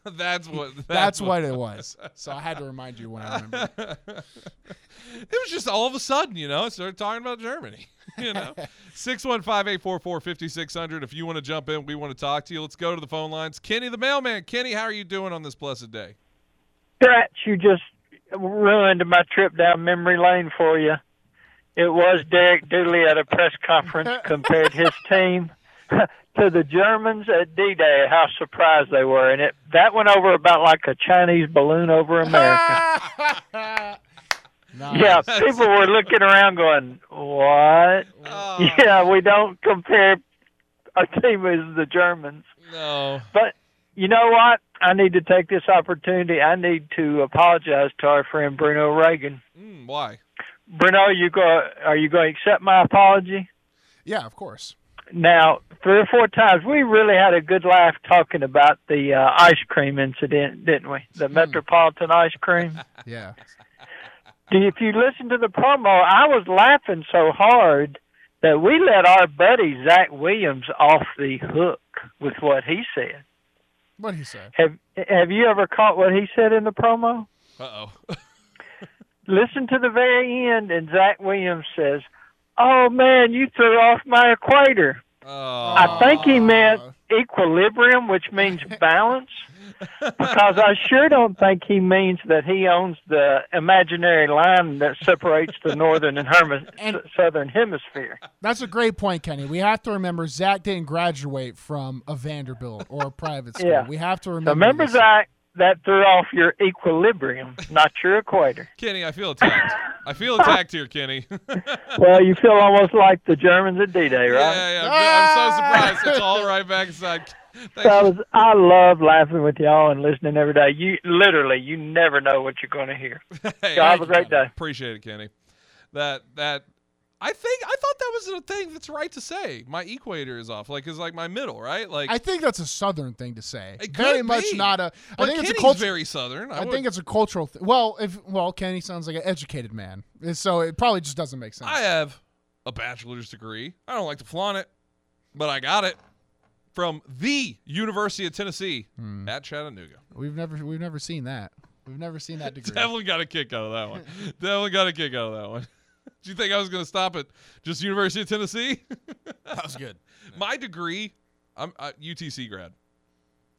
That's what that's, that's what, what it was. So I had to remind you when I remember. It was just all of a sudden, you know, I started talking about Germany. You know. six one five, eight four four, five six zero zero. If you want to jump in, we want to talk to you. Let's go to the phone lines. Kenny the mailman. Kenny, how are you doing on this blessed day? Scratch, you just ruined my trip down memory lane for you. It was Derek Dooley at a press conference compared his team to the Germans at D-Day, how surprised they were. And it that went over about like a Chinese balloon over America. Nice. Yeah, people were looking around going, what? Oh. Yeah, we don't compare our team with the Germans. No. But you know what? I need to take this opportunity. I need to apologize to our friend Bruno Reagan. Mm, why? Bruno, are you going, are you going to accept my apology? Yeah, of course. Now, three or four times, we really had a good laugh talking about the uh, ice cream incident, didn't we? The mm. Metropolitan ice cream. Yeah. If you listen to the promo, I was laughing so hard that we let our buddy Zach Williams off the hook with what he said. What he said? Have Have you ever caught what he said in the promo? Uh-oh. Listen to the very end, and Zach Williams says, "Oh, man, you threw off my equator." Oh. I think he meant equilibrium, which means balance, because I sure don't think he means that he owns the imaginary line that separates the northern and, hermi- and southern hemisphere. That's a great point, Kenny. We have to remember Zach didn't graduate from a Vanderbilt or a private school. Yeah. We have to remember. So remember, this. Zach, that threw off your equilibrium, not your equator. Kenny, I feel attacked. I feel attacked here, Kenny. Well, you feel almost like the Germans at D-Day, right? Yeah, yeah. I'm, ah! I'm so surprised. It's all right back inside. Fellas, I love laughing with y'all and listening every day. You literally, you never know what you're going to hear. Hey, so have a great day. Appreciate it, Kenny. That that I think I thought that was a thing that's right to say. My equator is off, like it's like my middle, right? Like I think that's a southern thing to say. It could very much be. Not a. I think Kenny's it's a cultural. Very southern. I, I think it's a cultural. Th- well, if well, Kenny sounds like an educated man, so it probably just doesn't make sense. I have a bachelor's degree. I don't like to flaunt it, but I got it from the University of Tennessee hmm. at Chattanooga. We've never we've never seen that. We've never seen that degree. Definitely got a kick out of that one. Definitely got a kick out of that one. Do you think I was going to stop at just University of Tennessee? That was good. No. My degree, I'm a U T C grad.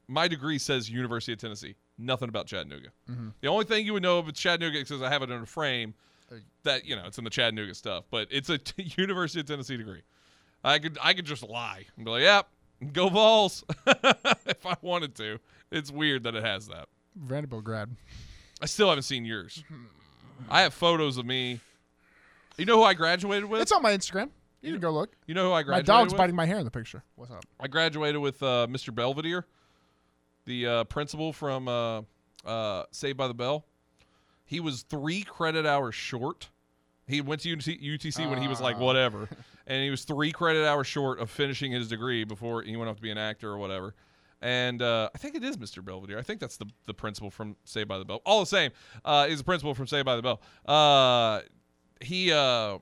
My degree says University of Tennessee. Nothing about Chattanooga. Mm-hmm. The only thing you would know about Chattanooga is because I have it in a frame that, you know, it's in the Chattanooga stuff. But it's a t- University of Tennessee degree. I could I could just lie and be like, yep, yeah, go Vols if I wanted to. It's weird that it has that. Vanderbilt grad. I still haven't seen yours. I have photos of me. You know who I graduated with? It's on my Instagram. You, you can go look. You know who I graduated with? My dog's with? biting my hair in the picture. What's up? I graduated with uh, Mister Belvedere, the uh, principal from uh, uh, Saved by the Bell. He was three credit hours short. He went to U T C uh. when he was like whatever, and he was three credit hours short of finishing his degree before he went off to be an actor or whatever. And uh, I think it is Mister Belvedere. I think that's the, the principal from Saved by the Bell. All the same, uh, is the principal from Saved by the Bell. Uh He uh,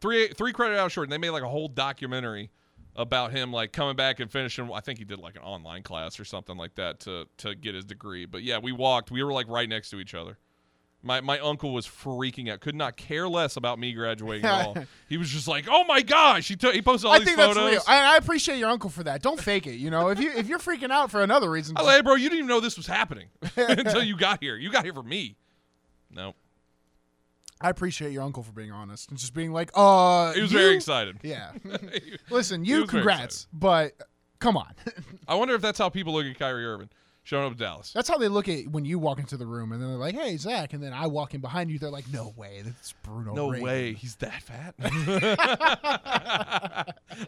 Three three credit hours short, and they made like a whole documentary about him like coming back and finishing. I think he did like an online class or something like that to to get his degree. But yeah, we walked. We were like right next to each other. My my uncle was freaking out. Could not care less about me graduating at all. He was just like, "Oh my gosh!" He took he posted all I these think photos. That's real. I, I appreciate your uncle for that. Don't fake it. You know, if you if you're freaking out for another reason, I was like, "Hey, bro, you didn't even know this was happening until you got here. You got here for me." Nope. I appreciate your uncle for being honest and just being like, "Uh." He was you? very excited. Yeah. Listen, you congrats, but come on. I wonder if that's how people look at Kyrie Irving. Showing up to Dallas. That's how they look at when you walk into the room, and then they're like, "Hey, Zach," and then I walk in behind you. They're like, "No way, that's Bruno. No Reagan. way, he's that fat."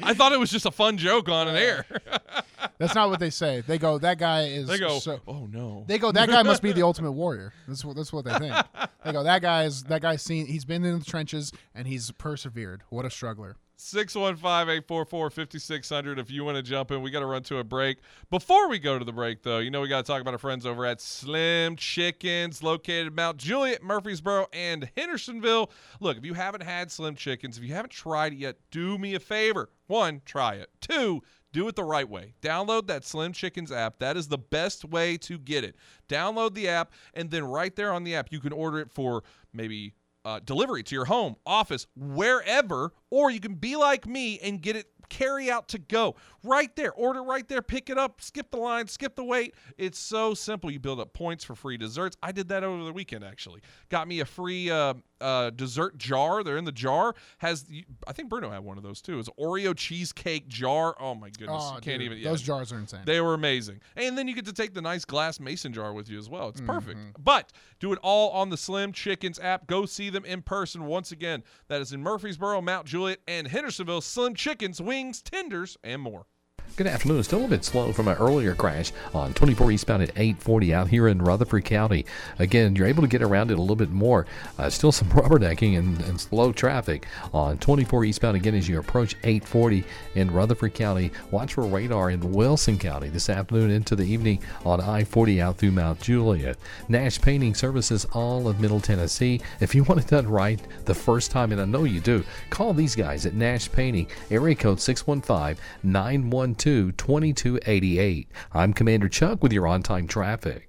I thought it was just a fun joke on uh, an air. That's not what they say. They go, "That guy is." They go, so, "Oh no." They go, "That guy must be the ultimate warrior." That's what that's what they think. They go, "That guy is that guy's seen. He's been in the trenches and he's persevered. What a struggler." six one five, eight four four, five six zero zero if you want to jump in. We got to run to a break. Before we go to the break, though, you know we got to talk about our friends over at Slim Chickens, located in Mount Juliet, Murfreesboro, and Hendersonville. Look, if you haven't had Slim Chickens, if you haven't tried it yet, do me a favor. One, try it. Two, do it the right way. Download that Slim Chickens app. That is the best way to get it. Download the app, and then right there on the app, you can order it for maybe Uh, delivery to your home, office, wherever, or you can be like me and get it carry out to go right there. Order right there, pick it up, skip the line, skip the wait. It's so simple. You build up points for free desserts. I did that over the weekend, actually. Got me a free uh, uh, dessert jar. They're in the jar. Has I think Bruno had one of those, too. It's Oreo cheesecake jar. Oh, my goodness. Oh, you can't dude, even. Yeah. Those jars are insane. They were amazing. And then you get to take the nice glass mason jar with you as well. It's mm-hmm. perfect. But do it all on the Slim Chickens app. Go see them in person once again. That is in Murfreesboro, Mount Juliet, and Hendersonville. Slim Chickens, wings, tenders, and more. Good afternoon. Still a bit slow from an earlier crash on twenty-four eastbound at eight forty out here in Rutherford County. Again, you're able to get around it a little bit more. Uh, still some rubbernecking and, and slow traffic on twenty-four eastbound again as you approach eight forty in Rutherford County. Watch for radar in Wilson County this afternoon into the evening on I forty out through Mount Juliet. Nash Painting services all of Middle Tennessee. If you want it done right the first time, and I know you do, call these guys at Nash Painting, area code six one five, nine one two. twenty-two eighty-eight. I'm Commander Chuck with your on-time traffic.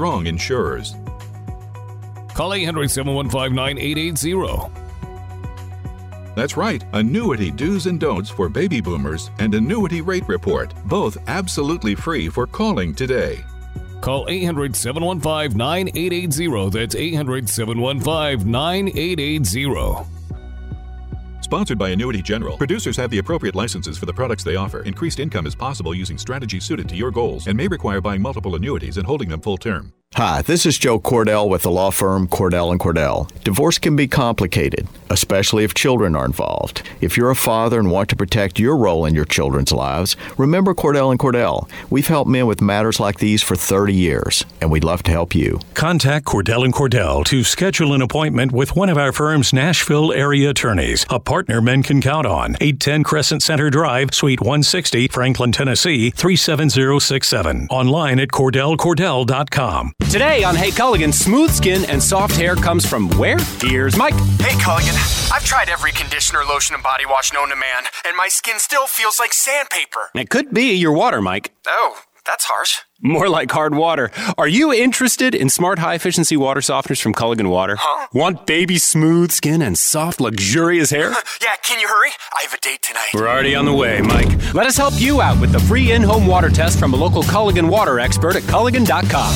Strong insurers. Call eight hundred, seven one five, nine eight eight zero. That's right, Annuity Do's and Don'ts for Baby Boomers and Annuity Rate Report, both absolutely free for calling today. Call eight hundred, seven one five, nine eight eight zero. That's eight hundred, seven one five, nine eight eight zero. Sponsored by Annuity General. Producers have the appropriate licenses for the products they offer. Increased income is possible using strategies suited to your goals and may require buying multiple annuities and holding them full term. Hi, this is Joe Cordell with the law firm Cordell and Cordell. Divorce can be complicated, especially if children are involved. If you're a father and want to protect your role in your children's lives, remember Cordell and Cordell. We've helped men with matters like these for thirty years, and we'd love to help you. Contact Cordell and Cordell to schedule an appointment with one of our firm's Nashville area attorneys, a partner men can count on. eight ten Crescent Center Drive, Suite one sixty, Franklin, Tennessee, three seven zero six seven. Online at Cordell Cordell dot com. Today on Hey Culligan, smooth skin and soft hair comes from where? Here's Mike. Hey Culligan, I've tried every conditioner, lotion, and body wash known to man, and my skin still feels like sandpaper. It could be your water, Mike. Oh, that's harsh. More like hard water. Are you interested in smart, high-efficiency water softeners from Culligan Water? Huh? Want baby smooth skin and soft, luxurious hair? Yeah, can you hurry? I have a date tonight. We're already on the way, Mike. Let us help you out with the free in-home water test from a local Culligan Water expert at Culligan dot com.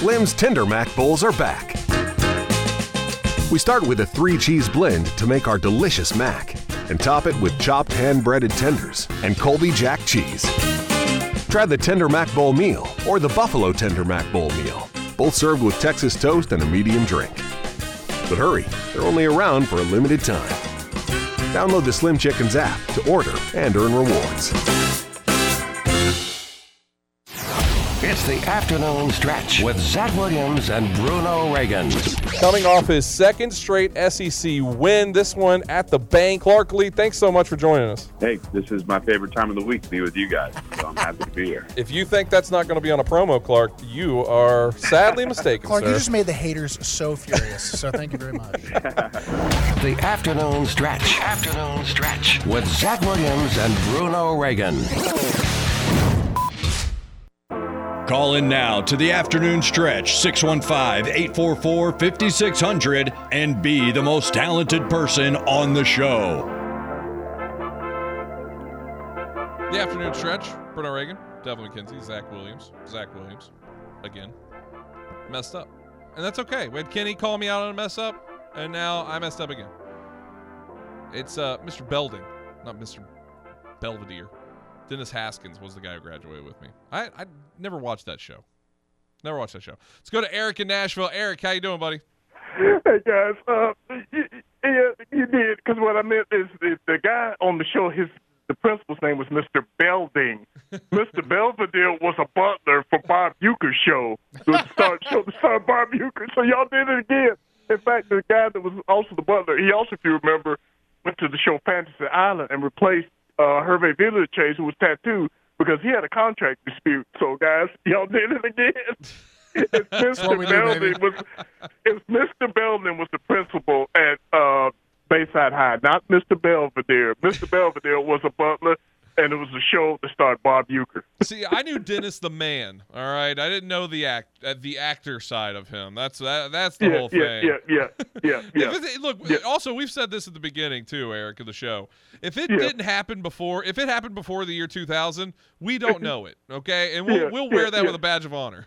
Slim's Tender Mac Bowls are back. We start with a three-cheese blend to make our delicious mac and top it with chopped hand-breaded tenders and Colby Jack cheese. Try the Tender Mac Bowl meal or the Buffalo Tender Mac Bowl meal, both served with Texas toast and a medium drink. But hurry, they're only around for a limited time. Download the Slim Chickens app to order and earn rewards. It's the afternoon stretch with Zach Williams and Bruno Reagan. Coming off his second straight S E C win, this one at the bank. Clark Lee, thanks so much for joining us. Hey, this is my favorite time of the week to be with you guys, so I'm happy to be here. If you think that's not going to be on a promo, Clark, you are sadly mistaken, Clark, sir. You just made the haters so furious, so thank you very much. The afternoon stretch. Afternoon stretch with Zach Williams and Bruno Reagan. Call in now to the afternoon stretch, six one five, eight four four, five six zero zero, and be the most talented person on the show. The afternoon stretch, Bruno Reagan, Devlin McKenzie, Zach Williams, Zach Williams, again, messed up. And that's okay. We had Kenny call me out on a mess up, and now I messed up again. It's uh, Mister Belding, not Mister Belvedere. Dennis Haskins was the guy who graduated with me. I, I never watched that show. Never watched that show. Let's go to Eric in Nashville. Eric, how you doing, buddy? Hey, guys. Uh, you, yeah, you did, because what I meant is the, the guy on the show, his the principal's name was Mister Belding. Mister Belvedere was a butler for Bob Uecker's show. The star, show, the star Bob Uecker. So y'all did it again. In fact, the guy that was also the butler, he also, if you remember, went to the show Fantasy Island and replaced Uh, Hervé Villechase, who was tattooed, because he had a contract dispute. So, guys, y'all did it again. It's Mister Belding was, it's Mister Belding was the principal at uh, Bayside High, not Mister Belvedere. Mister Belvedere was a butler, and it was a show that starred Bob Uecker. See, I knew Dennis the man. All right, I didn't know the act, uh, the actor side of him. That's that, that's the yeah, whole yeah, thing. Yeah, yeah, yeah, yeah. It, look, yeah. Also, we've said this at the beginning too, Eric, of the show. If it yeah. didn't happen before, if it happened before the year two thousand, we don't know it. Okay, and we'll yeah, we'll wear yeah, that yeah. with a badge of honor.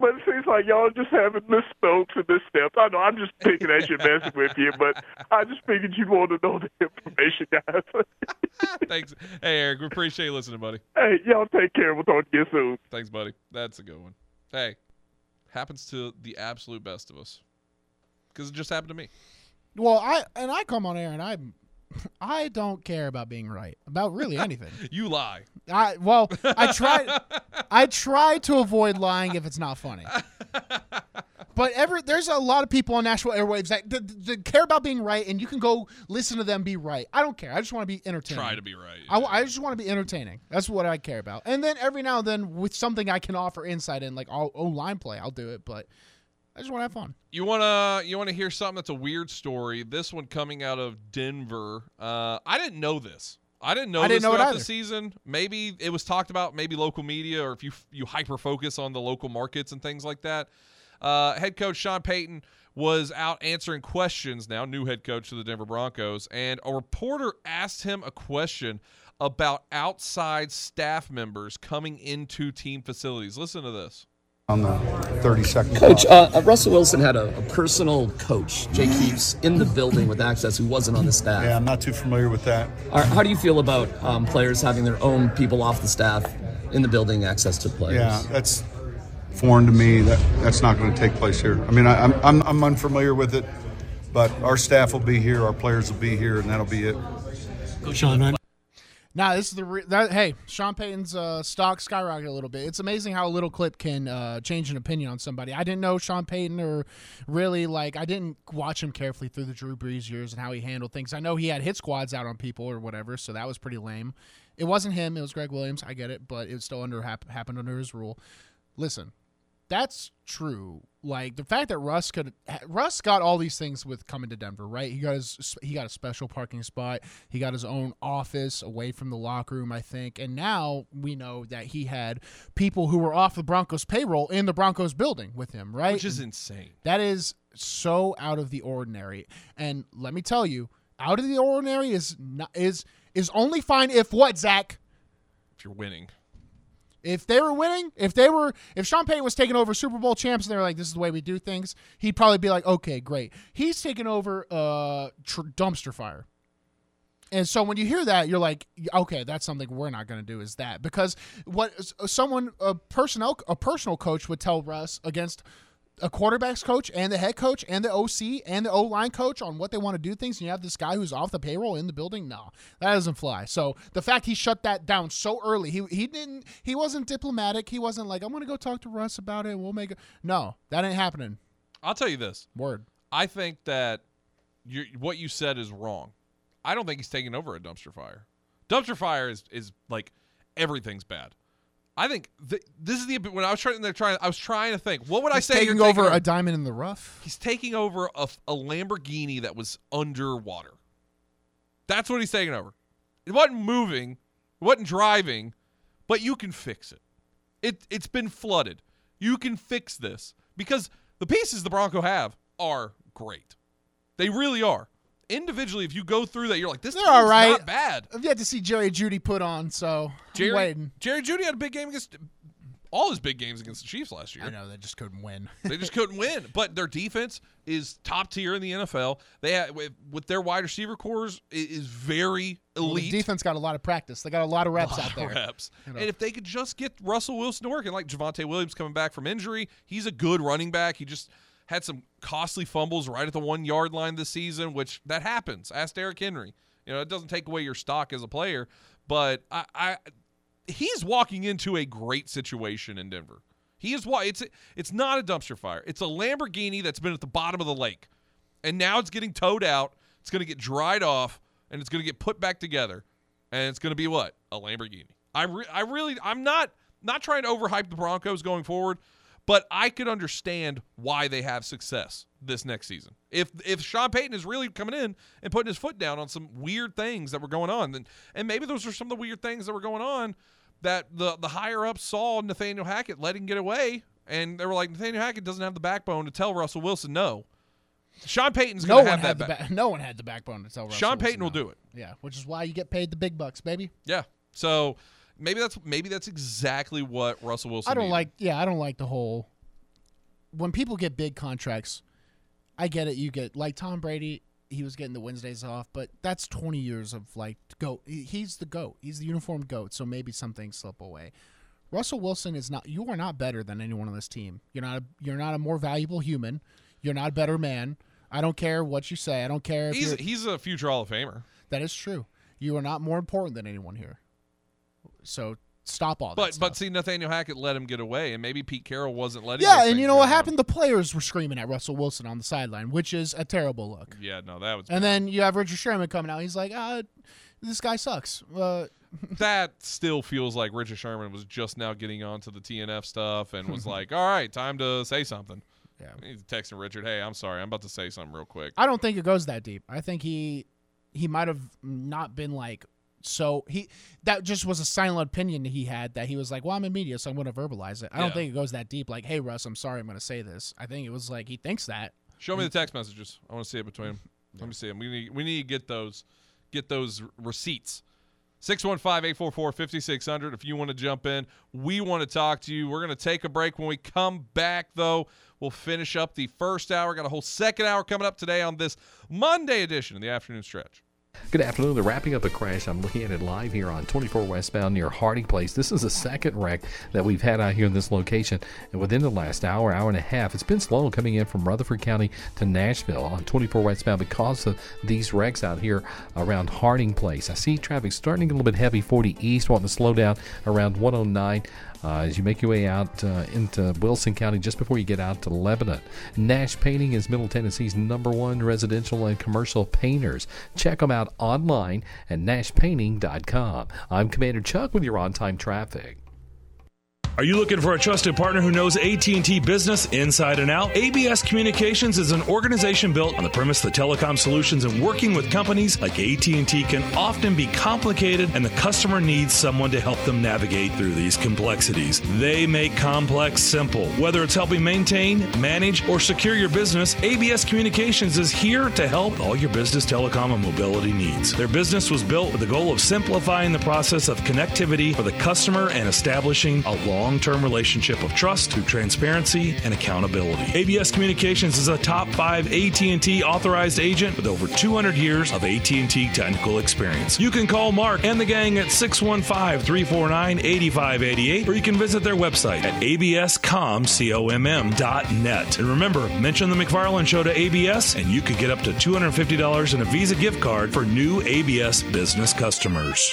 But it seems like y'all just having misspokes and missteps. I know I'm just picking at you, messing with you, but I just figured you'd want to know the information, guys. Thanks. Hey, Eric, we appreciate you listening, buddy. Hey, y'all take care. We'll talk to you soon. Thanks, buddy. That's a good one. Hey, happens to the absolute best of us because it just happened to me. Well, I and I come on air and I'm I don't care about being right about really anything. You lie. I well, I try. I try to avoid lying if it's not funny. But ever there's a lot of people on Nashville airwaves that, that, that care about being right, and you can go listen to them be right. I don't care. I just want to be entertaining. Try to be right. Yeah. I, I just want to be entertaining. That's what I care about. And then every now and then, with something I can offer insight in, like I'll O-line play, I'll do it. But I just want to have fun. You wanna you wanna hear something that's a weird story? This one coming out of Denver. Uh, I didn't know this. I didn't know I didn't this know throughout the season. Maybe it was talked about. Maybe local media, or if you you hyper focus on the local markets and things like that. Uh, head coach Sean Payton was out answering questions. Now new head coach of the Denver Broncos, and a reporter asked him a question about outside staff members coming into team facilities. Listen to this. On the thirty second coach, uh, Russell Wilson had a, a personal coach, Jay Keeps, in the building with access who wasn't on the staff. Yeah, I'm not too familiar with that. Right, how do you feel about um, players having their own people off the staff in the building access to players? Yeah, that's foreign to me. That that's not going to take place here. I mean, I, I'm, I'm I'm unfamiliar with it, but our staff will be here, our players will be here, and that'll be it. Go, Sean. Nah, this is the re- that, hey, Sean Payton's uh, stock skyrocketed a little bit. It's amazing how a little clip can uh, change an opinion on somebody. I didn't know Sean Payton, or really, like, I didn't watch him carefully through the Drew Brees years and how he handled things. I know he had hit squads out on people or whatever, so that was pretty lame. It wasn't him. It was Greg Williams. I get it, but it still under hap- happened under his rule. Listen, that's true. Like, the fact that Russ could Russ got all these things with coming to Denver, right? He got his he got a special parking spot. He got his own office away from the locker room, I think. And now we know that he had people who were off the Broncos payroll in the Broncos building with him, right? Which is insane. That is so out of the ordinary. And let me tell you, out of the ordinary is not, is is only fine if what, Zach? If you're winning. If they were winning, if they were, if Sean Payton was taking over Super Bowl champs and they were like, this is the way we do things, he'd probably be like, okay, great. He's taking over uh, tr- dumpster fire. And so when you hear that, you're like, okay, that's something we're not going to do is that. Because what someone, a personnel, a personal coach would tell Russ against a quarterback's coach and the head coach and the O C and the O-line coach on what they want to do things, and you have this guy who's off the payroll in the building? No, that doesn't fly. So the fact he shut that down so early, he he didn't, he wasn't diplomatic. He wasn't like, I'm going to go talk to Russ about it and we'll make it. No, that ain't happening. I'll tell you this. Word. I think that you what you said is wrong. I don't think he's taking over a dumpster fire. Dumpster fire is, is like everything's bad. I think th- this is the when I was trying to try I was trying to think what would he's I say taking you're taking over, over a diamond in the rough. He's taking over a, a Lamborghini that was underwater. That's what he's taking over. It wasn't moving, it wasn't driving, but you can fix it. It it's been flooded. You can fix this because the pieces the Broncos have are great. They really are. Individually, if you go through that, you're like, this is right. Not bad. I've yet to see Jerry Jeudy put on, so Jerry, I'm waiting. Jerry Jeudy had a big game against all his big games against the Chiefs last year. I know, they just couldn't win. They just couldn't win. But their defense is top tier in the N F L. They have, with their wide receiver cores is very elite. Well, the defense got a lot of practice. They got a lot of reps lot out of there. Reps. You know. And if they could just get Russell Wilson working, like Javonte Williams coming back from injury, he's a good running back. He just had some costly fumbles right at the one-yard line this season, which that happens. Ask Derrick Henry. You know, it doesn't take away your stock as a player, but I, I he's walking into a great situation in Denver. He is why it's it's not a dumpster fire. It's a Lamborghini that's been at the bottom of the lake, and now it's getting towed out. It's going to get dried off, and it's going to get put back together, and it's going to be what? A Lamborghini. I re- I really I'm not not trying to overhype the Broncos going forward. But I could understand why they have success this next season. If if Sean Payton is really coming in and putting his foot down on some weird things that were going on, then, and maybe those are some of the weird things that were going on that the, the higher-ups saw Nathaniel Hackett letting get away, and they were like, Nathaniel Hackett doesn't have the backbone to tell Russell Wilson no. Sean Payton's going to have that backbone. No one had the backbone to tell Russell Wilson no. Sean Payton will do it. Yeah, which is why you get paid the big bucks, baby. Yeah, so – Maybe that's maybe that's exactly what Russell Wilson I don't needed. like yeah, I don't like the whole when people get big contracts, I get it, you get like Tom Brady, he was getting the Wednesdays off, but that's twenty years of like go he's the GOAT. He's the uniformed GOAT, so maybe some things slip away. Russell Wilson is not you are not better than anyone on this team. You're not a, you're not a more valuable human. You're not a better man. I don't care what you say. I don't care if He's he's a future Hall of Famer. That is true. You are not more important than anyone here. So stop all that But stuff. But see, Nathaniel Hackett let him get away, and maybe Pete Carroll wasn't letting him. Yeah, and you know what happened? The players were screaming at Russell Wilson on the sideline, which is a terrible look. Yeah, no, that was And bad. Then you have Richard Sherman coming out. He's like, ah, this guy sucks. Uh, that still feels like Richard Sherman was just now getting onto the T N F stuff and was like, all right, time to say something. Yeah, he's texting Richard, hey, I'm sorry, I'm about to say something real quick. I don't think it goes that deep. I think he he might have not been like, So he that just was a silent opinion he had that he was like, well, I'm in media, so I'm going to verbalize it. I yeah. don't think it goes that deep. Like, hey, Russ, I'm sorry I'm going to say this. I think it was like he thinks that. Show me the text messages. I want to see it between them. Yeah. Let me see them. We need, we need to get those get those receipts. six one five, eight four four, five six zero zero if you want to jump in. We want to talk to you. We're going to take a break. When we come back, though, we'll finish up the first hour. Got a whole second hour coming up today on this Monday edition of the Afternoon Stretch. Good afternoon. They're wrapping up a crash. I'm looking at it live here on twenty-four westbound near Harding Place. This is the second wreck that we've had out here in this location. And within the last hour, hour and a half, it's been slow coming in from Rutherford County to Nashville on twenty-four westbound because of these wrecks out here around Harding Place. I see traffic starting a little bit heavy, forty east, wanting to slow down around one oh nine. Uh, as you make your way out uh, into Wilson County just before you get out to Lebanon. Nash Painting is Middle Tennessee's number one residential and commercial painters. Check them out online at nash painting dot com. I'm Commander Chuck with your on-time traffic. Are you looking for a trusted partner who knows A T and T business inside and out? A B S Communications is an organization built on the premise that telecom solutions and working with companies like A T and T can often be complicated, and the customer needs someone to help them navigate through these complexities. They make complex simple. Whether it's helping maintain, manage, or secure your business, A B S Communications is here to help all your business telecom and mobility needs. Their business was built with the goal of simplifying the process of connectivity for the customer and establishing a long long-term relationship of trust through transparency and accountability. A B S Communications is a top five A T and T authorized agent with over two hundred years of A T and T technical experience. You can call Mark and the gang at six one five, three four nine, eight five eight eight, or you can visit their website at A B S com dot net. And remember, mention the McFarland Show to A B S, and you could get up to two hundred fifty dollars in a Visa gift card for new A B S business customers.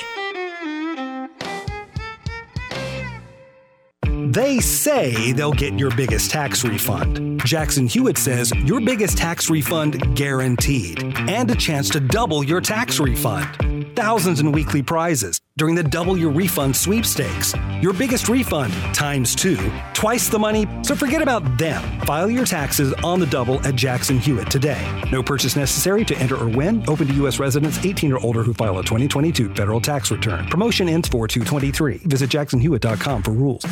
They say they'll get your biggest tax refund. Jackson Hewitt says your biggest tax refund guaranteed, and a chance to double your tax refund. Thousands in weekly prizes during the Double Your Refund sweepstakes. Your biggest refund times two, twice the money, so forget about them. File your taxes on the double at Jackson Hewitt today. No purchase necessary to enter or win. Open to U S residents eighteen or older who file a twenty twenty-two federal tax return. Promotion ends four two twenty-three. Visit jackson hewitt dot com for rules.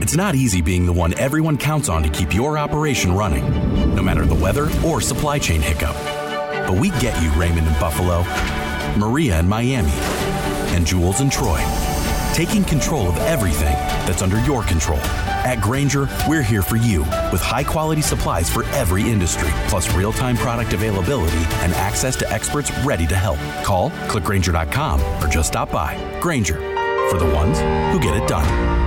It's not easy being the one everyone counts on to keep your operation running, no matter the weather or supply chain hiccup. But we get you, Raymond in Buffalo, Maria in Miami, and Jules in Troy, taking control of everything that's under your control. At Grainger, we're here for you with high-quality supplies for every industry, plus real-time product availability and access to experts ready to help. Call, click grainger dot com, or just stop by. Grainger, for the ones who get it done.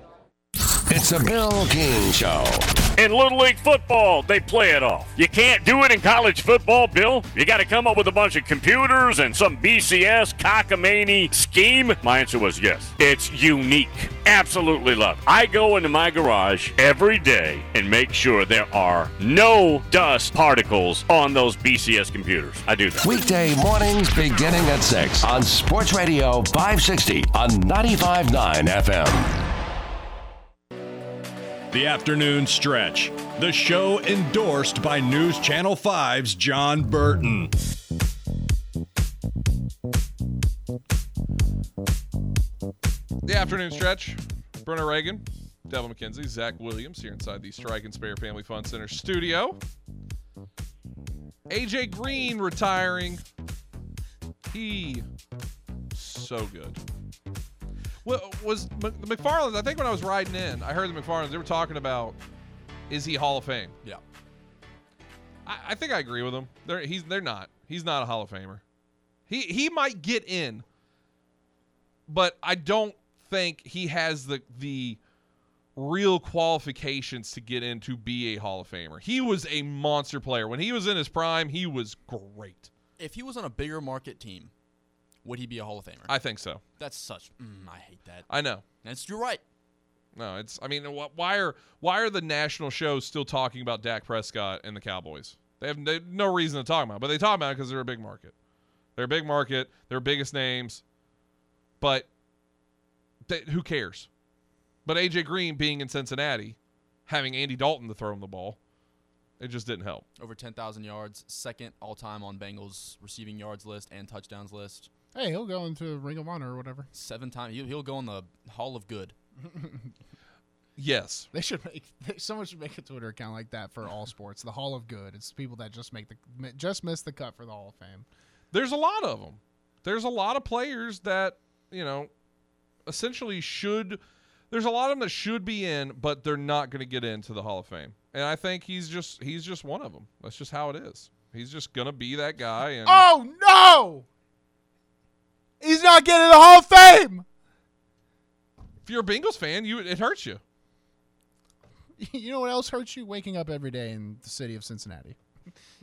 It's a Bill King Show. In Little League football, they play it off. You can't do it in college football, Bill. You got to come up with a bunch of computers and some B C S cockamamie scheme. My answer was yes. It's unique. Absolutely love it. I go into my garage every day and make sure there are no dust particles on those B C S computers. I do that. Weekday mornings beginning at six on Sports Radio five sixty on ninety-five point nine F M. The afternoon stretch, the show endorsed by News Channel five's John Burton. The afternoon stretch, Bruno Reagan, Devlin McKenzie, Zach Williams here inside the Strike and Spare Family Fun Center studio. A J Green retiring. He so good. Well, was the McFarlands, I think when I was riding in, I heard the McFarlands, they were talking about, is he Hall of Fame? Yeah. I, I think I agree with them. They're, he's, they're not. He's not a Hall of Famer. He he might get in, but I don't think he has the the real qualifications to get in to be a Hall of Famer. He was a monster player. When he was in his prime, he was great. If he was on a bigger market team, would he be a Hall of Famer? I think so. That's such. Mm, I hate that. I know. That's you're right. No, it's. I mean, why are why are the national shows still talking about Dak Prescott and the Cowboys? They have, they have no reason to talk about it, but they talk about it because they're a big market. They're a big market. They're biggest names, but they, who cares? But A J Green being in Cincinnati, having Andy Dalton to throw him the ball, It just didn't help. Over ten thousand yards, second all-time on Bengals receiving yards list and touchdowns list. Hey, he'll go into the Ring of Honor or whatever. Seven times. He'll, he'll go in the Hall of Good. Yes. They should make they, someone should make a Twitter account like that for all sports. The Hall of Good. It's people that just make the just miss the cut for the Hall of Fame. There's a lot of them. There's a lot of players that, you know, essentially should there's a lot of them that should be in, but they're not going to get into the Hall of Fame. And I think he's just he's just one of them. That's just how it is. He's just going to be that guy. And oh, no. He's not getting the Hall of Fame. If you're a Bengals fan, you it hurts you. You know what else hurts you? Waking up every day in the city of Cincinnati.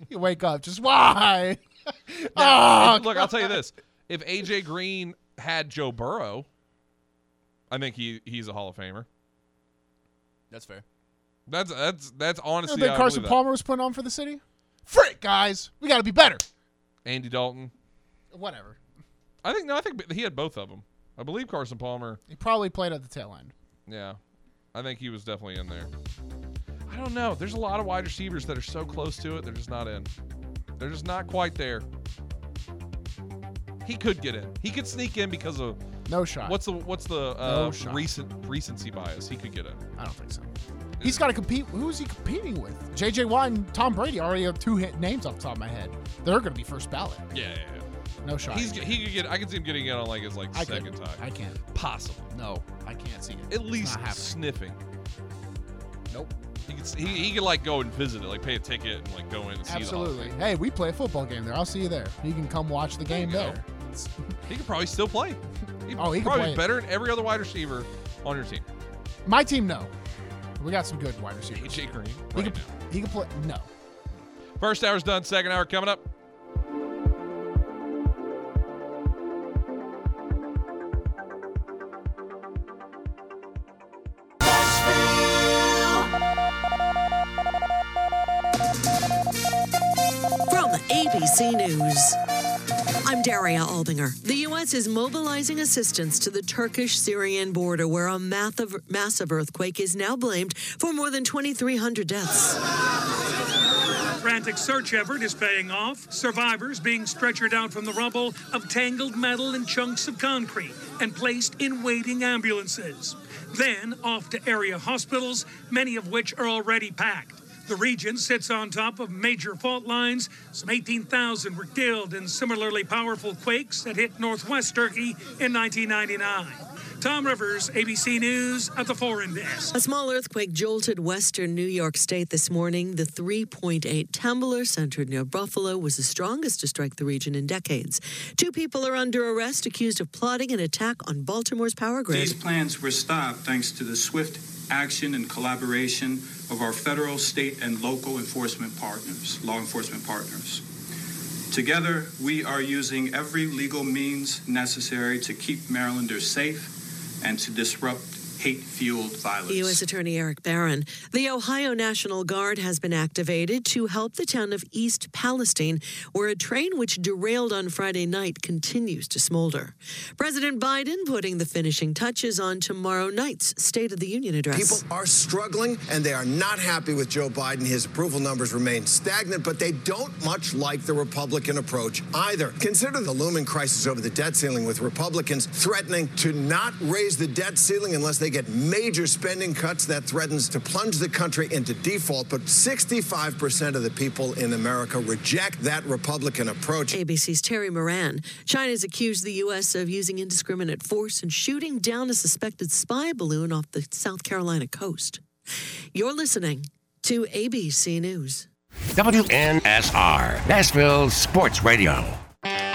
You wake up just, why? Now, oh, if, look, I'll tell you this. If A J Green had Joe Burrow, I think he, he's a Hall of Famer. That's fair. That's that's that's honestly. You know, I think Carson Palmer that. was putting on for the city? Frick, guys. We got to be better. Andy Dalton. Whatever. I think, no, I think he had both of them. I believe Carson Palmer. He probably played at the tail end. Yeah. I think he was definitely in there. I don't know. There's a lot of wide receivers that are so close to it, they're just not in. They're just not quite there. He could get in. He could sneak in because of no shot. What's the what's the uh, no recent recency bias? He could get in. I don't think so. He's got to compete. Who is he competing with? J J. Watt and Tom Brady already have two hit names off the top of my head. They're going to be first ballot. Yeah, yeah, yeah. No shot. He's, he could get. I can see him getting in on like his like I second can, time. I can't. Possible. No, I can't see it. At least sniffing. Nope. He could. He, he could like go and visit it, like pay a ticket and like go in and see. Absolutely. Hey, we play a football game there. I'll see you there. You can come watch the there game there. He could probably still play. He'd oh, he probably could play better it. than every other wide receiver on your team. My team, no. We got some good wide receivers. A J Green. Right he could. He could play. No. First hour's done. Second hour coming up. A B C News. I'm Daria Aldinger. The U S is mobilizing assistance to the Turkish-Syrian border, where a massive earthquake is now blamed for more than twenty-three hundred deaths. Frantic search effort is paying off. Survivors being stretchered out from the rumble of tangled metal and chunks of concrete and placed in waiting ambulances. Then off to area hospitals, many of which are already packed. The region sits on top of major fault lines. Some eighteen thousand were killed in similarly powerful quakes that hit northwest Turkey in nineteen ninety-nine. Tom Rivers, A B C News at the Foreign Desk. A small earthquake jolted western New York State this morning. The three point eight Temblor centered near Buffalo was the strongest to strike the region in decades. Two people are under arrest accused of plotting an attack on Baltimore's power grid. These plans were stopped thanks to the swift action and collaboration of our federal, state, and local enforcement partners, law enforcement partners. Together, we are using every legal means necessary to keep Marylanders safe and to disrupt hate-fueled violence. U S Attorney Eric Barron. The Ohio National Guard has been activated to help the town of East Palestine, where a train which derailed on Friday night continues to smolder. President Biden putting the finishing touches on tomorrow night's State of the Union address. People are struggling, and they are not happy with Joe Biden. His approval numbers remain stagnant, but they don't much like the Republican approach either. Consider the looming crisis over the debt ceiling, with Republicans threatening to not raise the debt ceiling unless they They get major spending cuts that threatens to plunge the country into default, but sixty-five percent of the people in America reject that Republican approach. A B C's Terry Moran. China's accused the U S of using indiscriminate force and shooting down a suspected spy balloon off the South Carolina coast. You're listening to A B C News. W N S R, Nashville Sports Radio.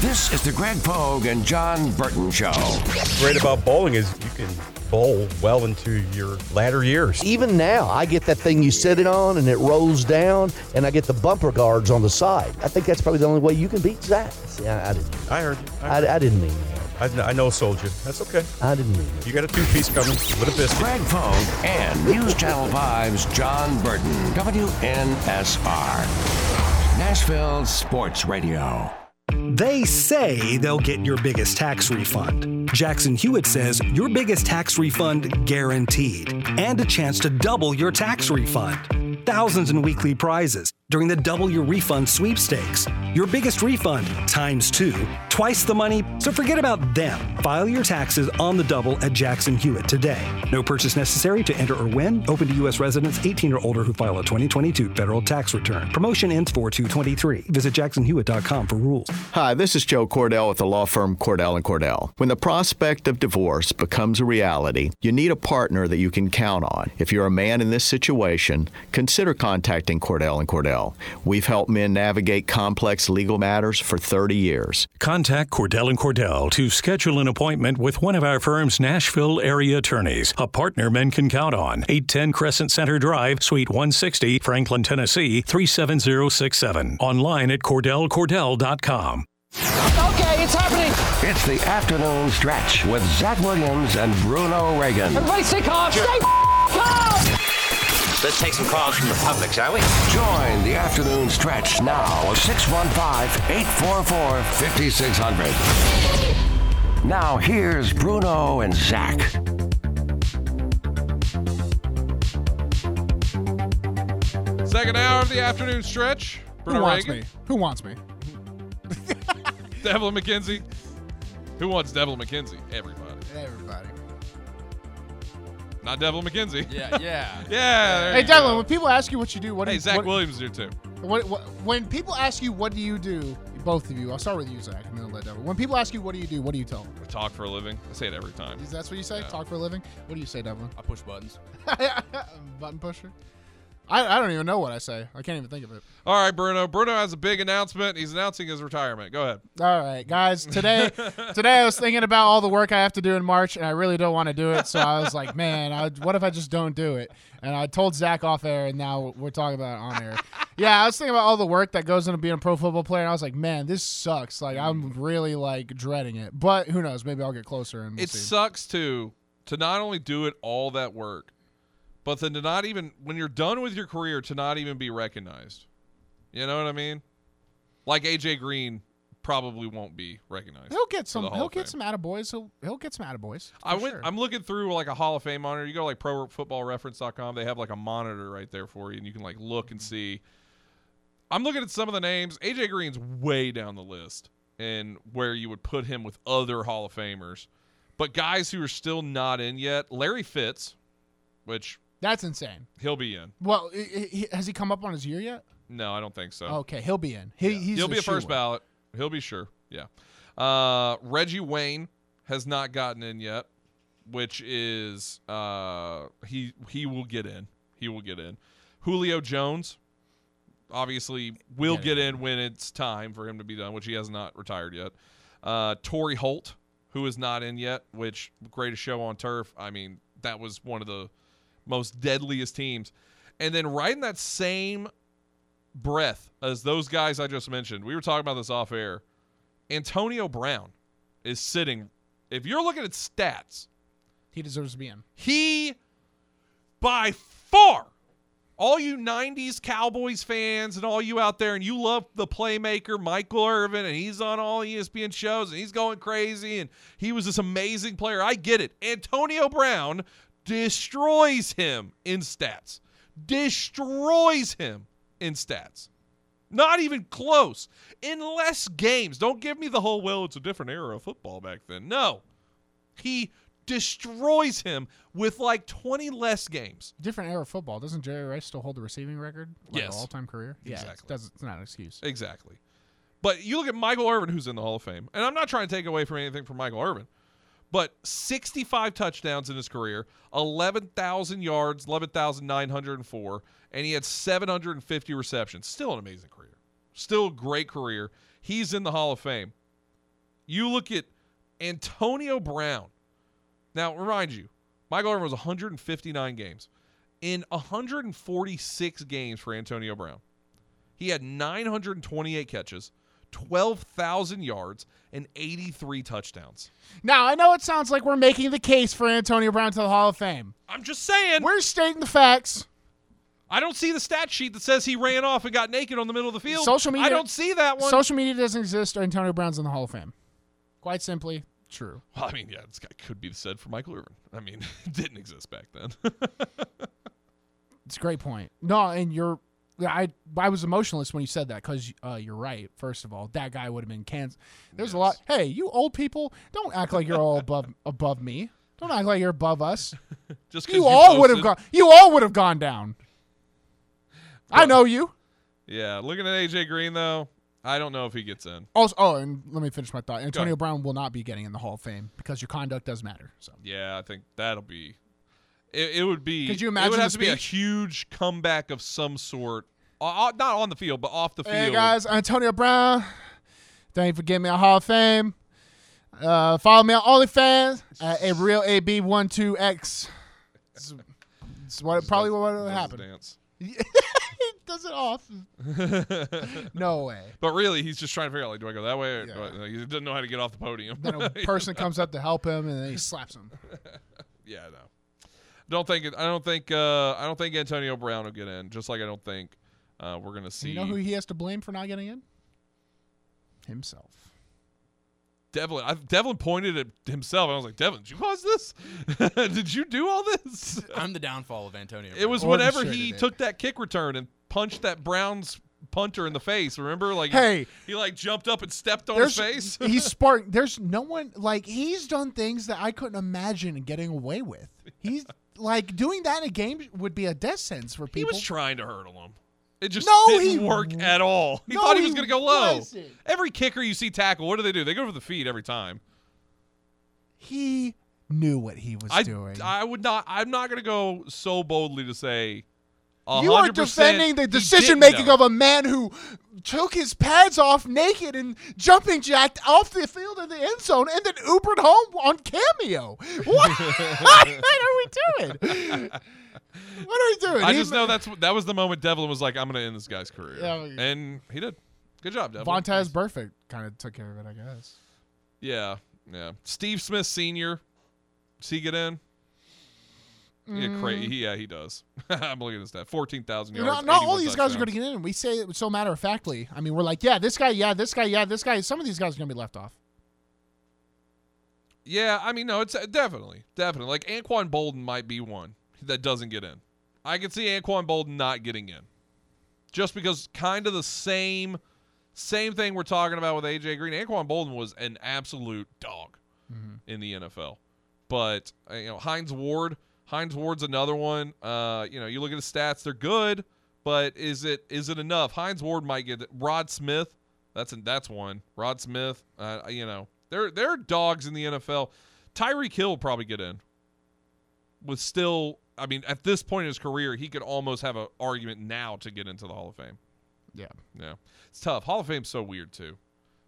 This is the Greg Pogue and John Burton Show. What's great about bowling is you can bowl well into your latter years. Even now, I get that thing you sit it on and it rolls down, and I get the bumper guards on the side. I think that's probably the only way you can beat Zach. See, I, I didn't. I heard you. I, heard I, I didn't mean that. I know, sold you. That's okay. I didn't mean it. You got a two-piece coming with a biscuit. Greg Pogue and News Channel five's John Burton, W N S R, Nashville Sports Radio. They say they'll get your biggest tax refund. Jackson Hewitt says your biggest tax refund guaranteed, and a chance to double your tax refund. Thousands in weekly prizes during the Double Your Refund sweepstakes. Your biggest refund times two, twice the money, so forget about them. File your taxes on the double at Jackson Hewitt today. No purchase necessary to enter or win. Open to U S residents eighteen or older who file a twenty twenty-two federal tax return. Promotion ends four two twenty-three. Visit jackson hewitt dot com for rules. Hi, this is Joe Cordell at the law firm Cordell and Cordell. When the prospect of divorce becomes a reality, you need a partner that you can count on. If you're a man in this situation, consider contacting Cordell and Cordell. We've helped men navigate complex legal matters for thirty years. Contact Cordell and Cordell to schedule an appointment with one of our firm's Nashville area attorneys, a partner men can count on. eight ten Crescent Center Drive, Suite one sixty, Franklin, Tennessee, three seven zero six seven. Online at cordell cordell dot com. Okay, it's happening. It's the afternoon stretch with Zach Williams and Bruno Reagan. Everybody stay calm. Sure. Stay calm. Let's take some calls from the public, shall we? Join the afternoon stretch now at six one five, eight four four, five six zero zero. Now here's Bruno and Zach. Second hour of the afternoon stretch. Bruno Who wants Reagan. me? Who wants me? Devlin McKenzie. Who wants Devlin McKenzie? Everybody. Everybody. Not Devlin McKenzie. Yeah, yeah. yeah. Hey, Devlin, go. When people ask you what you do, what do hey, you do? Hey, Zach what, Williams do too. What, what, when people ask you what do you do, both of you, I'll start with you, Zach, and then I'll let Devlin. When people ask you what do you do, what do you tell them? I talk for a living. I say it every time. Is that what you say? Yeah. Talk for a living? What do you say, Devlin? I push buttons. Button pusher? I, I don't even know what I say. I can't even think of it. All right, Bruno. Bruno has a big announcement. He's announcing his retirement. Go ahead. All right, guys. Today today I was thinking about all the work I have to do in March, and I really don't want to do it. So I was like, man, I, what if I just don't do it? And I told Zach off air, and now we're talking about it on air. Yeah, I was thinking about all the work that goes into being a pro football player, and I was like, man, this sucks. Like, I'm really, like, dreading it. But who knows? Maybe I'll get closer. And we'll It see. sucks, too, to not only do it all that work, but then to not even, when you're done with your career, to not even be recognized. You know what I mean? Like A J Green probably won't be recognized. He'll get some. He'll get some attaboys. He'll he'll get some attaboys. I went. Sure. I'm looking through like a Hall of Fame monitor. You go to like pro football reference dot com. They have like a monitor right there for you, and you can like look and see. I'm looking at some of the names. A J Green's way down the list, and where you would put him with other Hall of Famers, but guys who are still not in yet. Larry Fitz, which. That's insane. He'll be in. Well, has he come up on his year yet? No, I don't think so. Okay, he'll be in. He, yeah. he's he'll be a first one. ballot. He'll be sure. Yeah. Uh, Reggie Wayne has not gotten in yet, which is uh, he he will get in. He will get in. Julio Jones obviously will yeah, get yeah. in when it's time for him to be done, which he has not retired yet. Uh, Torrey Holt, who is not in yet, which greatest show on turf. I mean, that was one of the most deadliest teams. And then right in that same breath as those guys I just mentioned, we were talking about this off air, Antonio Brown is sitting. If you're looking at stats, he deserves to be in. He, by far, all you nineties Cowboys fans and all you out there, and you love the playmaker Michael Irvin, and he's on all E S P N shows, and he's going crazy, and he was this amazing player. I get it. Antonio Brown destroys him in stats. Destroys him in stats. Not even close. In less games. Don't give me the whole, well, it's a different era of football back then. No. He destroys him with like twenty less games. Different era of football. Doesn't Jerry Rice still hold the receiving record? Like yes. An all-time career? Exactly. Yeah, it's, that's, it's not an excuse. Exactly. But you look at Michael Irvin, who's in the Hall of Fame. And I'm not trying to take away from anything from Michael Irvin. But sixty-five touchdowns in his career, eleven thousand yards, eleven thousand nine hundred four, and he had seven hundred fifty receptions. Still an amazing career. Still a great career. He's in the Hall of Fame. You look at Antonio Brown. Now, remind you, Michael Irvin was one hundred fifty-nine games. In one hundred forty-six games for Antonio Brown, he had nine hundred twenty-eight catches, twelve thousand yards, and eighty-three touchdowns. Now, I know it sounds like we're making the case for Antonio Brown to the Hall of Fame. I'm just saying. We're stating the facts. I don't see the stat sheet that says he ran off and got naked on the middle of the field. Social media, I don't see that one. Social media doesn't exist, or Antonio Brown's in the Hall of Fame. Quite simply true. Well, I mean, yeah, this guy could be said for Michael Irvin. I mean, it didn't exist back then. It's a great point. No, and you're I I was emotionless when you said that because uh, you're right. First of all, that guy would have been Kansas. There's yes. a lot. Hey, you old people, don't act like you're all above above me. Don't act like you're above us. Just you, you all would have gone. You all would have gone down. Well, I know you. Yeah, looking at A J Green though, I don't know if he gets in. Also, oh, and let me finish my thought. Antonio Brown will not be getting in the Hall of Fame because your conduct does matter. So yeah, I think that'll be. It, it would be. Could you imagine? It would have to be a huge comeback of some sort, uh, not on the field, but off the field. Hey guys, Antonio Brown, thank you for getting me a Hall of Fame. Uh, follow me on OnlyFans at a real A B twelve X. It's, it's what it probably what would happen. Dance. Does it off? No way. But really, he's just trying to figure out, like, do I go that way? Or yeah. do I, like, he doesn't know how to get off the podium. Then a person comes up to help him, and then he slaps him. Yeah, no. Don't think I don't think uh, I don't think Antonio Brown will get in. Just like I don't think uh, we're gonna see. You know who he has to blame for not getting in? Himself. Devlin. I, Devlin pointed at himself. I was like, Devlin, did you cause this? Did you do all this? I'm the downfall of Antonio Brown. It was whenever he it. took that kick return and punched that Browns punter in the face. Remember, like hey, he, he like jumped up and stepped on his face. He's sparked. There's no one like he's done things that I couldn't imagine getting away with. He's. Like, doing that in a game would be a death sentence for people. He was trying to hurdle him. It just no, didn't he, work at all. He no, thought he was going to go low. Wasn't. Every kicker you see tackle, what do they do? They go for the feet every time. He knew what he was I, doing. I would not. I'm not going to go so boldly to say one hundred percent you are defending the decision-making of a man who took his pads off naked and jumping jacked off the field in the end zone and then Ubered home on Cameo. What, what are we doing? What are we doing? I he just ma- know that's that was the moment Devlin was like, I'm going to end this guy's career. Yeah, like, and he did. Good job, Devlin. Vontaze Burfict kind of took care of it, I guess. Yeah, yeah. Steve Smith Senior, does he get in? Yeah, cra- he, yeah, he does. I'm looking at that. fourteen thousand yards. Not, not all these touchdowns. Guys are going to get in. We say it so matter-of-factly. I mean, we're like, yeah, this guy, yeah, this guy, yeah, this guy. Some of these guys are going to be left off. Yeah, I mean, no, it's uh, definitely, definitely. Like, Anquan Bolden might be one that doesn't get in. I can see Anquan Bolden not getting in. Just because kind of the same, same thing we're talking about with A J Green. Anquan Bolden was an absolute dog mm-hmm. in the N F L. But, uh, you know, Hines Ward... Hines Ward's another one. Uh, you know, you look at his stats; they're good, but is it is it enough? Hines Ward might get it. Rod Smith. That's an, that's one. Rod Smith. Uh, you know, there there are dogs in the N F L. Tyreek Hill will probably get in. With still, I mean, at this point in his career, he could almost have an argument now to get into the Hall of Fame. Yeah, yeah, it's tough. Hall of Fame's so weird too.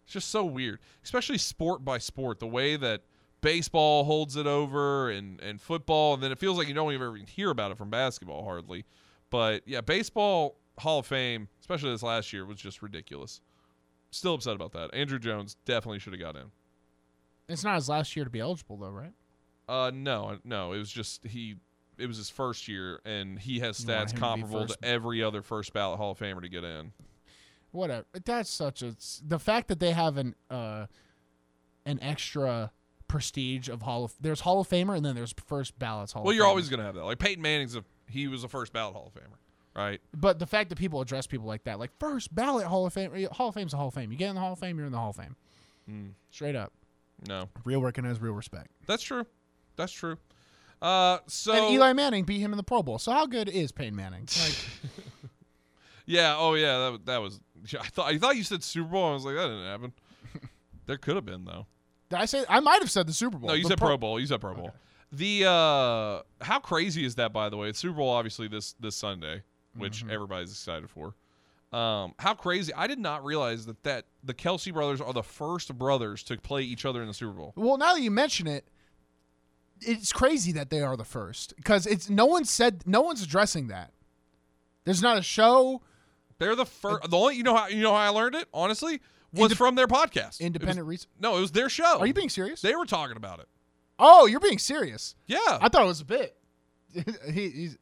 It's just so weird, especially sport by sport. The way that. Baseball holds it over and, and football, and then it feels like you don't even ever hear about it from basketball hardly. But, yeah, baseball Hall of Fame, especially this last year, was just ridiculous. Still upset about that. Andrew Jones definitely should have got in. It's not his last year to be eligible, though, right? Uh, no, no. It was just he. It was his first year, and he has stats comparable to, to every other first ballot Hall of Famer to get in. Whatever. That's such a – the fact that they have an uh, an extra – prestige of Hall of there's Hall of Famer and then there's first ballots Hall well, of Famer. Well, you're always going to have that. Like Peyton Manning's a he was a first ballot Hall of Famer, right? But the fact that people address people like that, like first ballot Hall of Fame, Hall of Fame's a Hall of Fame. You get in the Hall of Fame, you're in the Hall of Fame. Mm. Straight up. No. Real recognized, real respect. That's true. That's true. Uh so and Eli Manning beat him in the Pro Bowl. So how good is Peyton Manning? Like Yeah, oh yeah, that that was I thought I thought you said Super Bowl. I was like that didn't happen. There could have been though. I said I might have said the Super Bowl. No, you said Pro-, Pro Bowl. You said Pro Bowl. Okay. The uh, how crazy is that? By the way, it's Super Bowl obviously this this Sunday, which mm-hmm. everybody's excited for. Um, how crazy! I did not realize that that the Kelsey brothers are the first brothers to play each other in the Super Bowl. Well, now that you mention it, it's crazy that they are the first because it's no one said no one's addressing that. There's not a show. They're the first. The only you know how you know how I learned it honestly was Indep- from their podcast. Independent Research. No, it was their show. Are you being serious? They were talking about it. Oh, you're being serious. Yeah, I thought it was a bit. he, he's,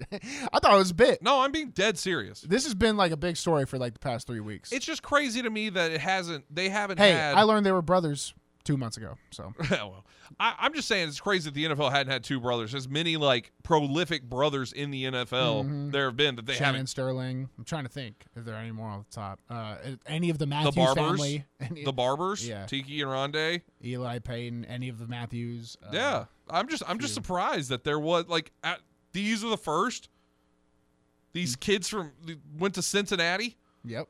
I thought it was a bit. No, I'm being dead serious. This has been like a big story for like the past three weeks. It's just crazy to me that it hasn't. They haven't. Hey, had... I learned they were brothers two months ago. So well, I, I'm just saying it's crazy that the N F L hadn't had two brothers. There's many like prolific brothers in the N F L mm-hmm. there have been that they Shannon haven't. Sterling. I'm trying to think if there are any more on the top. Uh, any of the Matthews the Barbers, family. Any, the Barbers. Yeah. Tiki and Rondé. Eli Payton. Any of the Matthews. Uh, yeah. I'm just I'm just surprised that there was like at, these are the first. These kids from went to Cincinnati. Yep.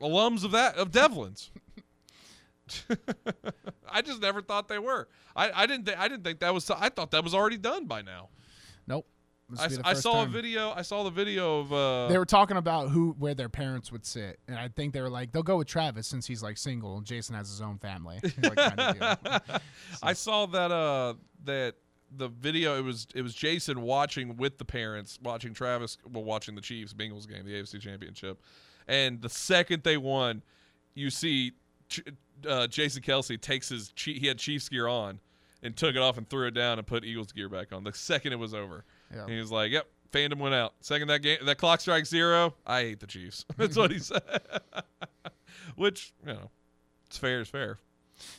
Alums of that of Devlin's. I just never thought they were. I, I didn't th- I didn't think that was I thought that was already done by now. Nope. I, I saw time. a video. I saw the video of uh, they were talking about who where their parents would sit, and I think they were like they'll go with Travis since he's like single and Jason has his own family. Like, kind of so. I saw that uh, that the video. It was it was Jason watching with the parents, watching Travis, well, watching the Chiefs Bengals game, the A F C Championship, and the second they won, you see Ch- uh, Jason Kelsey takes his che- he had Chiefs gear on and took it off and threw it down and put Eagles gear back on the second it was over. Yep. He was like, "Yep, fandom went out." Second that game, that clock strikes zero. I hate the Chiefs. That's what he said. Which you know, it's fair. It's fair.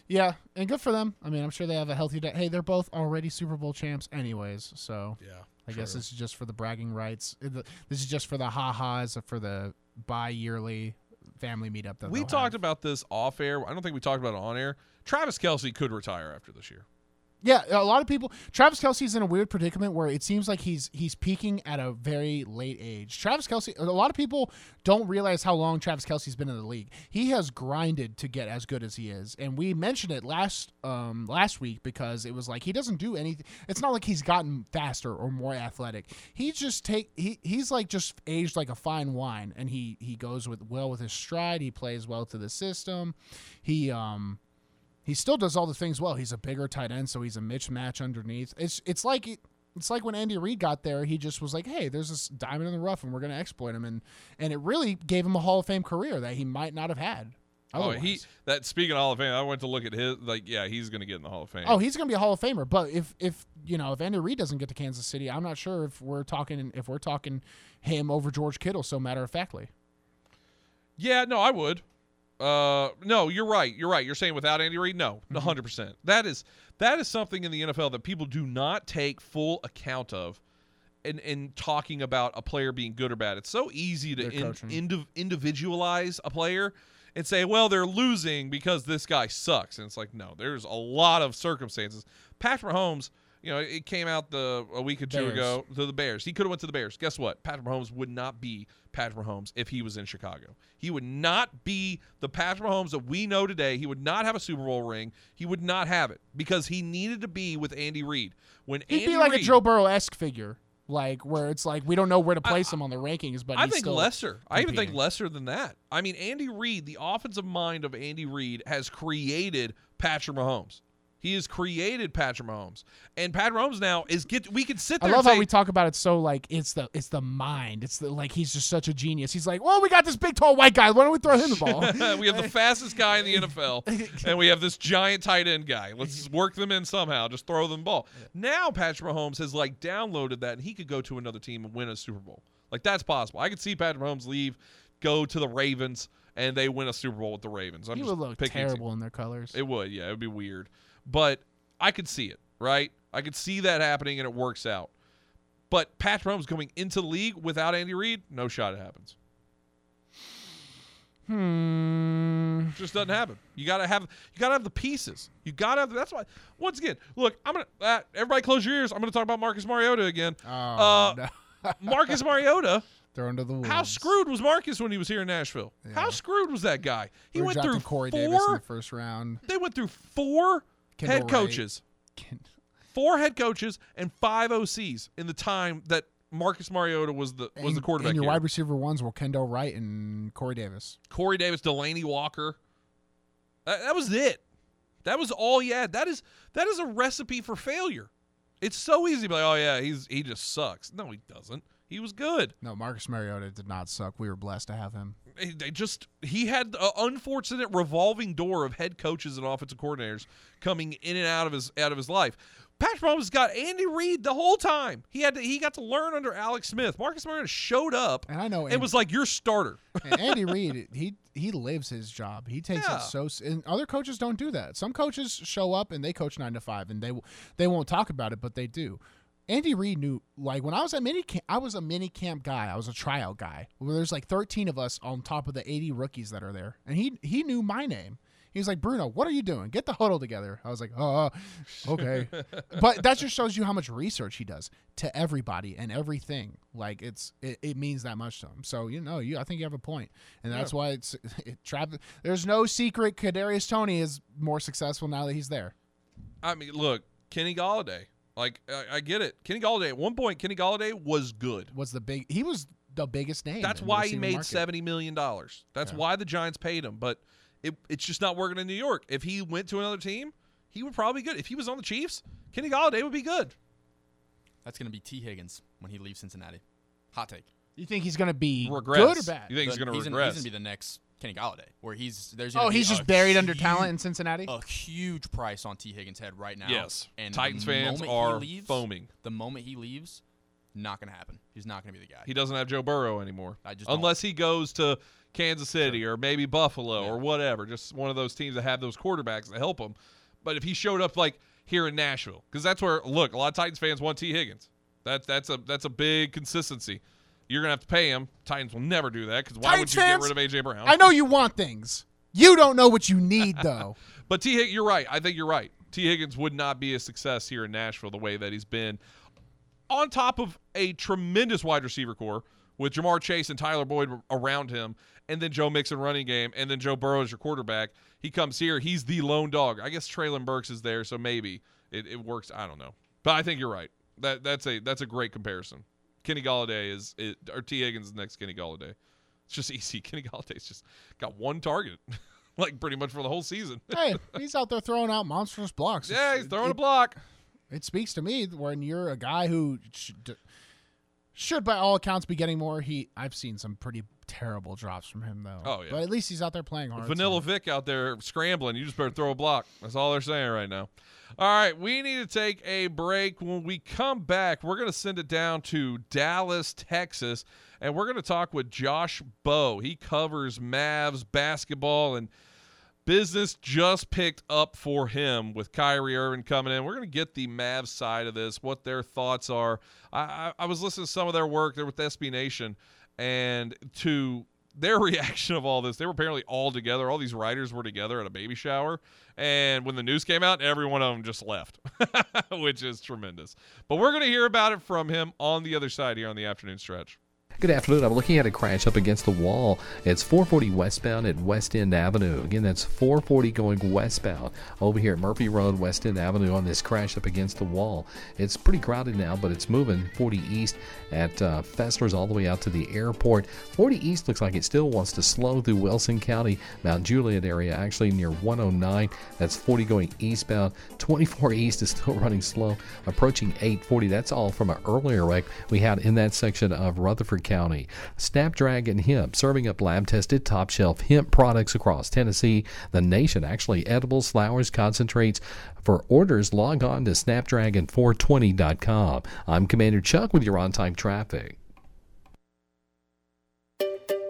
Yeah, and good for them. I mean, I'm sure they have a healthy day. Hey, they're both already Super Bowl champs, anyways. So yeah, I true. guess this is just for the bragging rights. This is just for the ha ha's for the bi-yearly family meetup that we talked have. about this off air. I don't think we talked about it on air. Travis Kelce could retire after this year. Yeah, a lot of people. Travis Kelce's in a weird predicament where it seems like he's he's peaking at a very late age. Travis Kelce. A lot of people don't realize how long Travis Kelce's been in the league. He has grinded to get as good as he is, and we mentioned it last um, last week because it was like he doesn't do anything. It's not like he's gotten faster or more athletic. He just take he he's like just aged like a fine wine, and he he goes with well with his stride. He plays well to the system. He um. He still does all the things well. He's a bigger tight end, so he's a mismatch underneath. It's it's like it's like when Andy Reid got there, he just was like, "Hey, there's this diamond in the rough, and we're going to exploit him." And and it really gave him a Hall of Fame career that he might not have had. Otherwise. Oh, he that speaking of Hall of Fame, I went to look at his like, yeah, he's going to get in the Hall of Fame. Oh, he's going to be a Hall of Famer. But if if you know if Andy Reid doesn't get to Kansas City, I'm not sure if we're talking if we're talking him over George Kittle so matter of factly. Yeah, no, I would. Uh no, you're right. You're right. You're saying without Andy Reid? No, one hundred percent. That is that is something in the N F L that people do not take full account of in, in talking about a player being good or bad. It's so easy to in, indiv- individualize a player and say, well, they're losing because this guy sucks. And it's like, no, there's a lot of circumstances. Patrick Mahomes, you know, it came out the a week or two Bears. ago to the Bears. He could have went to the Bears. Guess what? Patrick Mahomes would not be Patrick Mahomes if he was in Chicago. He would not be the Patrick Mahomes that we know today. He would not have a Super Bowl ring. He would not have it because he needed to be with Andy Reid. When He'd Andy be like Reid, a Joe Burrow-esque figure, like where it's like we don't know where to place I, him on the rankings. But I he's think still lesser. Competing. I even think lesser than that. I mean, Andy Reid, the offensive mind of Andy Reid has created Patrick Mahomes. He has created Patrick Mahomes, and Patrick Mahomes now is get. We can sit there. I love and say, how we talk about it. So like it's the it's the mind. It's the, like he's just such a genius. He's like, well, we got this big tall white guy. Why don't we throw him the ball? We have the fastest guy in the N F L, and we have this giant tight end guy. Let's just work them in somehow. Just throw them the ball. Now Patrick Mahomes has like downloaded that, and he could go to another team and win a Super Bowl. Like that's possible. I could see Patrick Mahomes leave, go to the Ravens, and they win a Super Bowl with the Ravens. I'm he just would look terrible team. in their colors. It would, yeah, it would be weird. But I could see it, right? I could see that happening, and it works out. But Patrick Mahomes coming into the league without Andy Reid, no shot it happens. Hmm. Just doesn't happen. You gotta have, you gotta have the pieces. You gotta have. The, that's why. Once again, look, I'm gonna. Uh, everybody, close your ears. I'm gonna talk about Marcus Mariota again. Oh, uh, no. Marcus Mariota. Thrown to the wolves. How screwed was Marcus when he was here in Nashville? Yeah. How screwed was that guy? He we went through Corey four, Davis in the first round. They went through four. Kendall head coaches, Kendall. four head coaches and five O Cs in the time that Marcus Mariota was the was and, the quarterback. And your here. wide receiver ones were Kendall Wright and Corey Davis, Corey Davis, Delaney Walker. That, that was it. That was all he had. That is that is a recipe for failure. It's so easy to be like, oh, yeah, he's he just sucks. No, he doesn't. He was good. No, Marcus Mariota did not suck. We were blessed to have him. They just he had an unfortunate revolving door of head coaches and offensive coordinators coming in and out of his out of his life. Patrick Mahomes got Andy Reid the whole time. He had to, he got to learn under Alex Smith. Marcus Mariota showed up and I know Andy, it was like your starter. And Andy Reid, he he lives his job. He takes yeah. it so. And other coaches don't do that. Some coaches show up and they coach nine to five and they they won't talk about it, but they do. Andy Reid knew, like, when I was at mini camp, I was a mini camp guy. I was a tryout guy. Where there's like thirteen of us on top of the eighty rookies that are there. And he he knew my name. He was like, Bruno, what are you doing? Get the huddle together. I was like, oh, okay. But that just shows you how much research he does to everybody and everything. Like, it's it, it means that much to him. So, you know, you I think you have a point. And that's yeah. why it's it, Travis, there's no secret Kadarius Toney is more successful now that he's there. I mean, look, Kenny Golladay. Like, I, I get it. Kenny Golladay, at one point, Kenny Golladay was good. Was the big, he was the biggest name. That's why he made seventy million dollars. That's yeah. why the Giants paid him. But it, it's just not working in New York. If he went to another team, he would probably be good. If he was on the Chiefs, Kenny Golladay would be good. That's going to be T. Higgins when he leaves Cincinnati. Hot take. You think he's going to be regress. Good or bad? You think he's going to regress? He's going to be the next Kenny Golladay, where he's there's oh he's just buried huge, under talent in Cincinnati. A huge price on T. Higgins' head right now. Yes, and Titans fans are leaves, foaming. The moment he leaves, not going to happen. He's not going to be the guy. He doesn't have Joe Burrow anymore. I just unless don't. He goes to Kansas City sure. or maybe Buffalo yeah. or whatever, just one of those teams that have those quarterbacks that help him. But if he showed up like here in Nashville, because that's where look a lot of Titans fans want T. Higgins. That that's a that's a big consistency. You're going to have to pay him. Titans will never do that because why would you get rid of A J Brown? I know you want things. You don't know what you need, though. But T. Higgins, you're right. I think you're right. T. Higgins would not be a success here in Nashville the way that he's been. On top of a tremendous wide receiver core with Jamar Chase and Tyler Boyd around him, and then Joe Mixon running game, and then Joe Burrow as your quarterback. He comes here. He's the lone dog. I guess Traylon Burks is there, so maybe it, it works. I don't know. But I think you're right. That that's a that's a great comparison. Kenny Golladay is, is or T. Higgins is the next Kenny Golladay. It's just easy. Kenny Galladay's just got one target, like pretty much for the whole season. Hey, he's out there throwing out monstrous blocks. Yeah, it's, he's throwing it, a block. It, it speaks to me when you're a guy who should, should, by all accounts, be getting more. He, I've seen some pretty terrible drops from him though. Oh yeah, but at least he's out there playing hard. Vanilla so. Vic out there scrambling. You just better throw a block. That's all they're saying right now. All right, we need to take a break. When we come back, we're going to send it down to Dallas, Texas, and we're going to talk with Josh Bowe. He covers Mavs basketball, and business just picked up for him with Kyrie Irving coming in. We're going to get the Mavs side of this, what their thoughts are. I, I, I was listening to some of their work there with S B Nation, and to their reaction of all this, they were apparently all together. All these writers were together at a baby shower. And when the news came out, every one of them just left, which is tremendous. But we're going to hear about it from him on the other side here on the afternoon stretch. Good afternoon. I'm looking at a crash up against the wall. It's four forty westbound at West End Avenue. Again, that's four forty going westbound over here at Murphy Road, West End Avenue on this crash up against the wall. It's pretty crowded now, but it's moving forty east at uh, Fessler's all the way out to the airport. forty east looks like it still wants to slow through Wilson County, Mount Juliet area, actually near one oh nine. That's forty going eastbound. twenty-four east is still running slow, approaching eight forty. That's all from an earlier wreck we had in that section of Rutherford County. Snapdragon Hemp, serving up lab-tested top-shelf hemp products across Tennessee, the nation, actually edibles, flowers, concentrates. For orders, log on to snapdragon four twenty dot com. I'm Commander Chuck with your on-time traffic.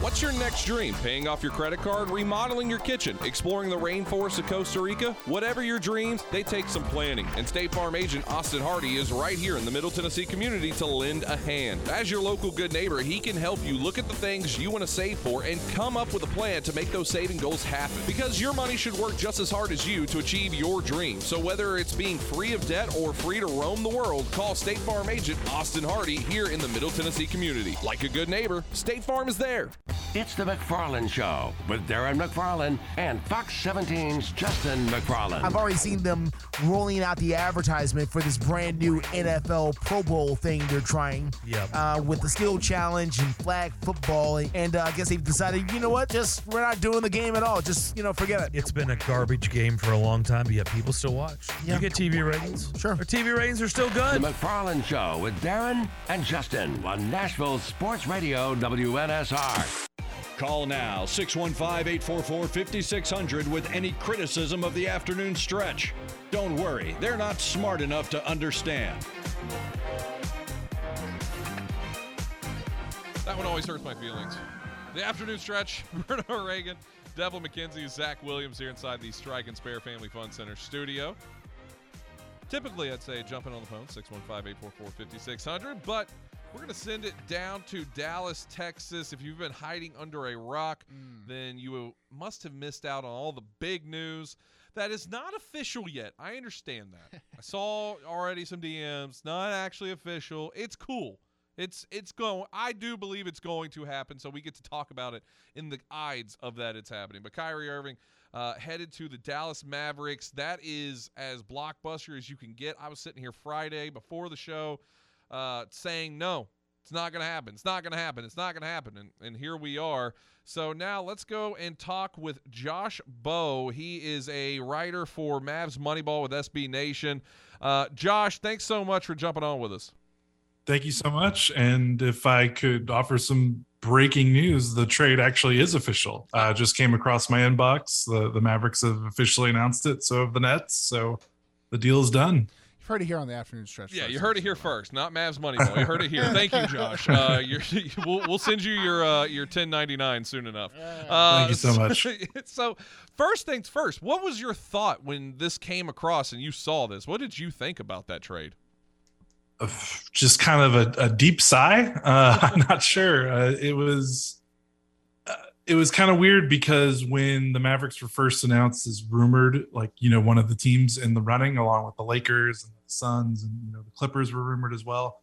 What's your next dream? Paying off your credit card, remodeling your kitchen, exploring the rainforest of Costa Rica? Whatever your dreams, they take some planning. And State Farm agent Austin Hardy is right here in the Middle Tennessee community to lend a hand. As your local good neighbor, he can help you look at the things you want to save for and come up with a plan to make those saving goals happen. Because your money should work just as hard as you to achieve your dream. So whether it's being free of debt or free to roam the world, call State Farm agent Austin Hardy here in the Middle Tennessee community. Like a good neighbor, State Farm is there. It's the McFarlane Show with Darren McFarlane and Fox seventeen's Justin McFarlane. I've already seen them rolling out the advertisement for this brand new N F L Pro Bowl thing they're trying. Yep. Uh, with the skill challenge and flag football. And uh, I guess they've decided, you know what, just we're not doing the game at all. Just, you know, forget it. It's been a garbage game for a long time, but yet people still watch. Yep. You get T V ratings. Sure. Our T V ratings are still good. The McFarlane Show with Darren and Justin on Nashville Sports Radio W N S R. Call now, six one five, eight four four, five six zero zero with any criticism of the afternoon stretch. Don't worry, they're not smart enough to understand. That one always hurts my feelings. The afternoon stretch, Bruno Reagan, Devlin McKenzie, Zach Williams here inside the Strike and Spare Family Fun Center studio. Typically, I'd say jump in on the phone, six one five, eight four four, five six zero zero, but we're going to send it down to Dallas, Texas. If you've been hiding under a rock, mm. then you must have missed out on all the big news that is not official yet. I understand that. I saw already some D Ms, not actually official. It's cool. It's it's going. I do believe it's going to happen, so we get to talk about it in the eyes of that it's happening. But Kyrie Irving uh, headed to the Dallas Mavericks. That is as blockbuster as you can get. I was sitting here Friday before the show Uh, saying, no, it's not going to happen. It's not going to happen. It's not going to happen. And, and here we are. So now let's go and talk with Josh Bowe. He is a writer for Mavs Moneyball with S B Nation. Uh, Josh, thanks so much for jumping on with us. Thank you so much. And if I could offer some breaking news, the trade actually is official. Uh, just came across my inbox. The, the Mavericks have officially announced it. So have the Nets. So the deal is done. Heard it here on the afternoon stretch. Yeah, you heard it here first, not Mavs Moneyball. You heard it here. Thank you, Josh. Uh, you're, we'll, we'll send you your uh, your ten ninety-nine soon enough. Uh, Thank you so much. So, first things first, what was your thought when this came across and you saw this? What did you think about that trade? Uh, just kind of a, a deep sigh. Uh, I'm not sure. Uh, it was uh, it was kind of weird because when the Mavericks were first announced as rumored, like you know, one of the teams in the running, along with the Lakers and Suns and you know the Clippers were rumored as well.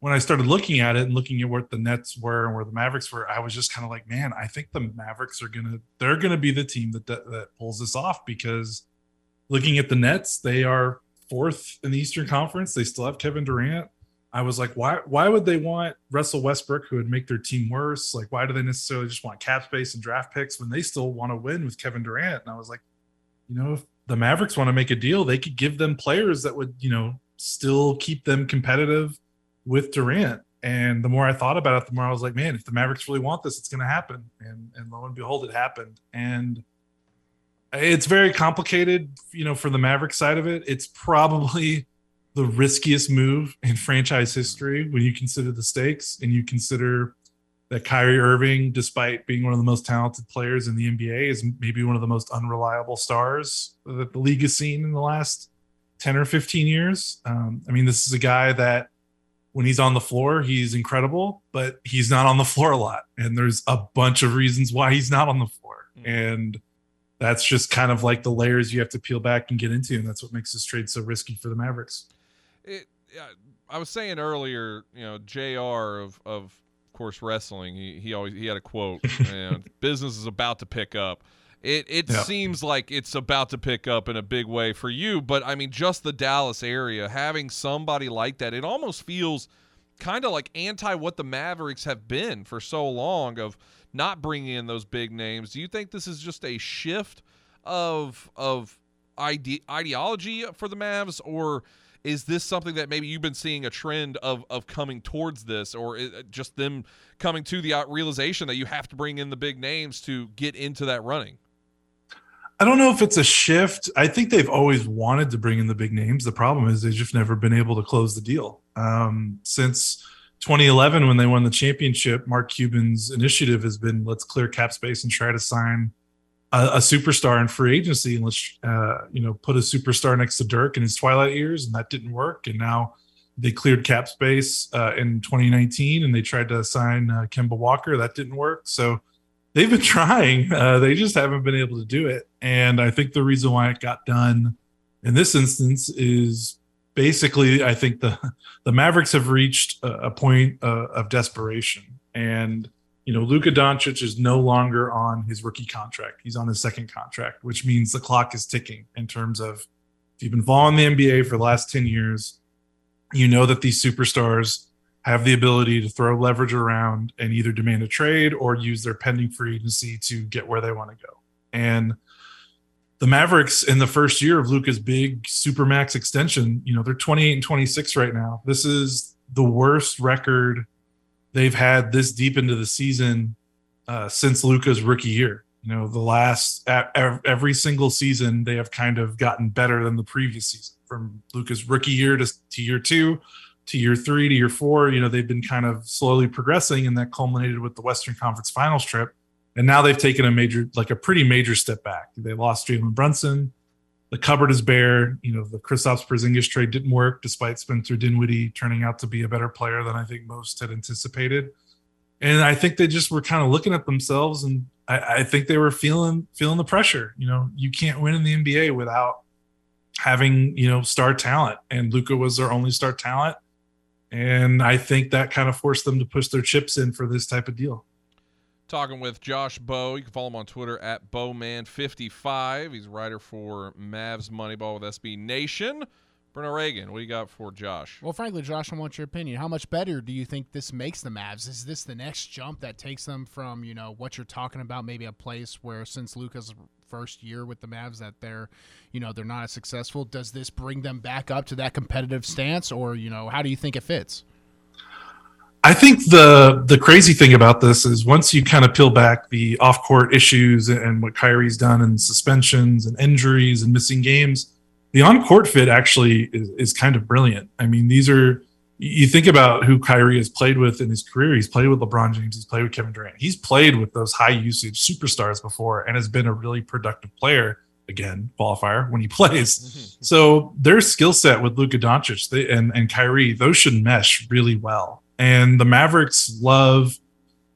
When I started looking at it and looking at what the Nets were and where the Mavericks were, I was just kind of like, man, I think the Mavericks are gonna they're gonna be the team that that, that pulls this off, because looking at the Nets, they are fourth in the Eastern Conference. They still have Kevin Durant. I was like, why why would they want Russell Westbrook, who would make their team worse? Like, why do they necessarily just want cap space and draft picks when they still want to win with Kevin Durant? And I was like, you know, if the Mavericks want to make a deal, they could give them players that would, you know, still keep them competitive with Durant. And the more I thought about it, the more I was like, man, if the Mavericks really want this, it's going to happen. And and lo and behold, it happened. And it's very complicated, you know, for the Mavericks side of it. It's probably the riskiest move in franchise history when you consider the stakes and you consider that Kyrie Irving, despite being one of the most talented players in the N B A, is maybe one of the most unreliable stars that the league has seen in the last ten or fifteen years. Um, I mean, this is a guy that when he's on the floor, he's incredible, but he's not on the floor a lot. And there's a bunch of reasons why he's not on the floor. Mm. And that's just kind of like the layers you have to peel back and get into. And that's what makes this trade so risky for the Mavericks. It, I was saying earlier, you know, J R of, of course, wrestling, he, he always, he had a quote, and business is about to pick up. It it yeah. seems like it's about to pick up in a big way for you, but I mean, just the Dallas area, having somebody like that, it almost feels kind of like anti what the Mavericks have been for so long of not bringing in those big names. Do you think this is just a shift of of ide- ideology for the Mavs, or is this something that maybe you've been seeing a trend of of coming towards this, or just them coming to the realization that you have to bring in the big names to get into that running? I don't know if it's a shift. I think they've always wanted to bring in the big names. The problem is they've just never been able to close the deal. Um, since twenty eleven, when they won the championship, Mark Cuban's initiative has been, let's clear cap space and try to sign a, a superstar in free agency. And let's, uh, you know, put a superstar next to Dirk in his twilight years. And that didn't work. And now they cleared cap space uh, in twenty nineteen, and they tried to sign uh, Kemba Walker. That didn't work. So they've been trying. Uh, they just haven't been able to do it. And I think the reason why it got done in this instance is basically, I think the, the Mavericks have reached a, a point uh, of desperation. And, you know, Luka Doncic is no longer on his rookie contract. He's on his second contract, which means the clock is ticking in terms of, if you've been following the N B A for the last ten years, you know that these superstars have the ability to throw leverage around and either demand a trade or use their pending free agency to get where they want to go. And the Mavericks, in the first year of Luka's big supermax extension, you know, they're twenty-eight and twenty-six right now. This is the worst record they've had this deep into the season uh, since Luka's rookie year. You know, the last every single season, they have kind of gotten better than the previous season, from Luka's rookie year to, to year two, to year three, to year four. You know, they've been kind of slowly progressing, and that culminated with the Western Conference Finals trip. And now they've taken a major, like a pretty major step back. They lost Jalen Brunson. The cupboard is bare. You know, the Kristaps Porzingis trade didn't work, despite Spencer Dinwiddie turning out to be a better player than I think most had anticipated. And I think they just were kind of looking at themselves, and I, I think they were feeling feeling the pressure. You know, you can't win in the N B A without having, you know, star talent. And Luka was their only star talent. And I think that kind of forced them to push their chips in for this type of deal. Talking with Josh Bowe. You can follow him on Twitter at Bowman fifty-five. He's a writer for Mavs Moneyball with S B Nation. Bruno Reagan, what do you got for Josh? Well, frankly, Josh, I want your opinion. How much better do you think this makes the Mavs? Is this the next jump that takes them from, you know, what you're talking about, maybe a place where since Luka's first year with the Mavs that they're, you know, they're not as successful? Does this bring them back up to that competitive stance, or, you know, how do you think it fits? I think the the crazy thing about this is, once you kind of peel back the off-court issues and what Kyrie's done and suspensions and injuries and missing games, the on-court fit actually is, is kind of brilliant. I mean, these are – you think about who Kyrie has played with in his career. He's played with LeBron James. He's played with Kevin Durant. He's played with those high-usage superstars before and has been a really productive player, again, qualifier, when he plays. So their skill set with Luka Doncic they, and, and Kyrie, those should mesh really well. And the Mavericks love,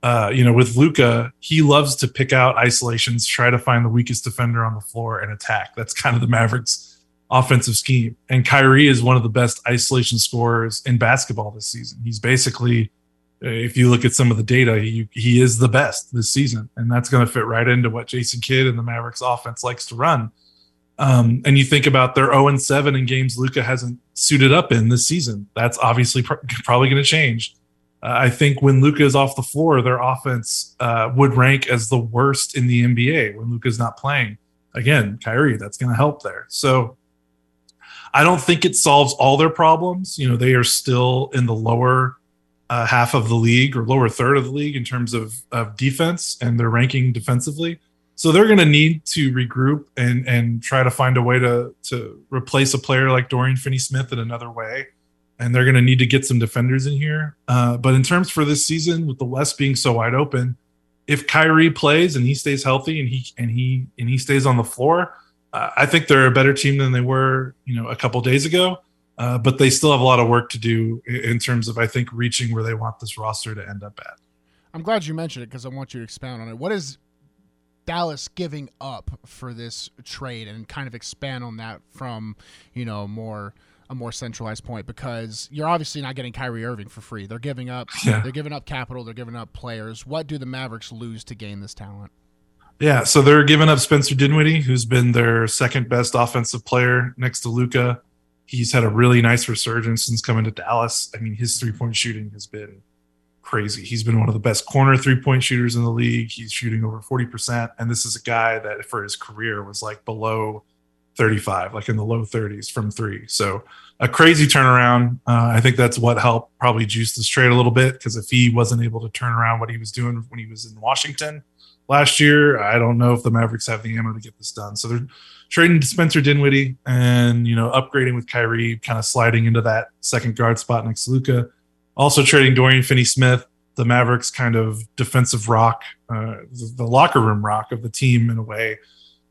uh, you know, with Luka, he loves to pick out isolations, try to find the weakest defender on the floor and attack. That's kind of the Mavericks' offensive scheme. And Kyrie is one of the best isolation scorers in basketball this season. He's basically, if you look at some of the data, he, he is the best this season. And that's going to fit right into what Jason Kidd and the Mavericks' offense likes to run. Um, and you think about their oh and seven in games Luka hasn't suited up in this season. That's obviously pr- probably going to change. Uh, I think when Luka is off the floor, their offense uh, would rank as the worst in the N B A when Luka's not playing. Again, Kyrie, that's going to help there. So I don't think it solves all their problems. You know, they are still in the lower uh, half of the league, or lower third of the league, in terms of, of defense and their ranking defensively. So they're going to need to regroup and and try to find a way to to replace a player like Dorian Finney-Smith in another way. and they're going to need to get some defenders in here. Uh, but in terms for this season, with the West being so wide open, if Kyrie plays and he stays healthy and he and he and he stays on the floor, uh, I think they're a better team than they were, you know, a couple days ago. Uh, but they still have a lot of work to do in terms of, I think, reaching where they want this roster to end up at. I'm glad you mentioned it because I want you to expound on it. What is Dallas giving up for this trade, and kind of expand on that from, you know, more a more centralized point, because you're obviously not getting Kyrie Irving for free. They're giving up, yeah. they're giving up capital. They're giving up players. What do the Mavericks lose to gain this talent? Yeah. So they're giving up Spencer Dinwiddie, who's been their second best offensive player next to Luka. He's had a really nice resurgence since coming to Dallas. I mean, his three point shooting has been crazy. He's been one of the best corner three-point shooters in the league. He's shooting over forty percent, and this is a guy that for his career was like below thirty-five, like in the low thirties from three. So a crazy turnaround. Uh, I think that's what helped probably juice this trade a little bit, because if he wasn't able to turn around what he was doing when he was in Washington last year, I don't know if the Mavericks have the ammo to get this done. So they're trading to Spencer Dinwiddie and, you know, upgrading with Kyrie, kind of sliding into that second guard spot next to Luka. Also trading Dorian Finney-Smith, the Mavericks' kind of defensive rock, uh, the locker room rock of the team in a way.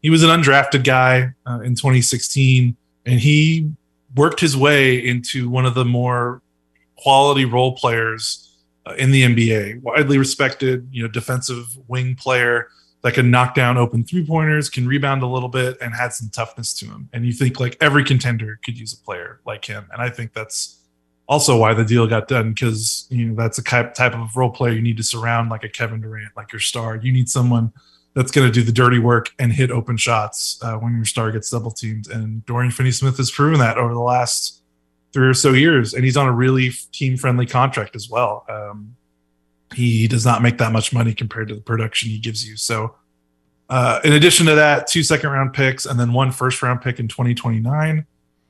He was an undrafted guy uh, in twenty sixteen, and he worked his way into one of the more quality role players uh, in the N B A. Widely respected, you know, defensive wing player that can knock down open three-pointers, can rebound a little bit, and had some toughness to him. And you think, like, every contender could use a player like him, and I think that's also why the deal got done, because, you know, that's the type of role player you need to surround, like a Kevin Durant, like your star. You need someone that's going to do the dirty work and hit open shots uh, when your star gets double teamed. And Dorian Finney-Smith has proven that over the last three or so years. And he's on a really team-friendly contract as well. Um, he does not make that much money compared to the production he gives you. So uh, in addition to that, two second-round picks and then one first-round pick in twenty twenty-nine.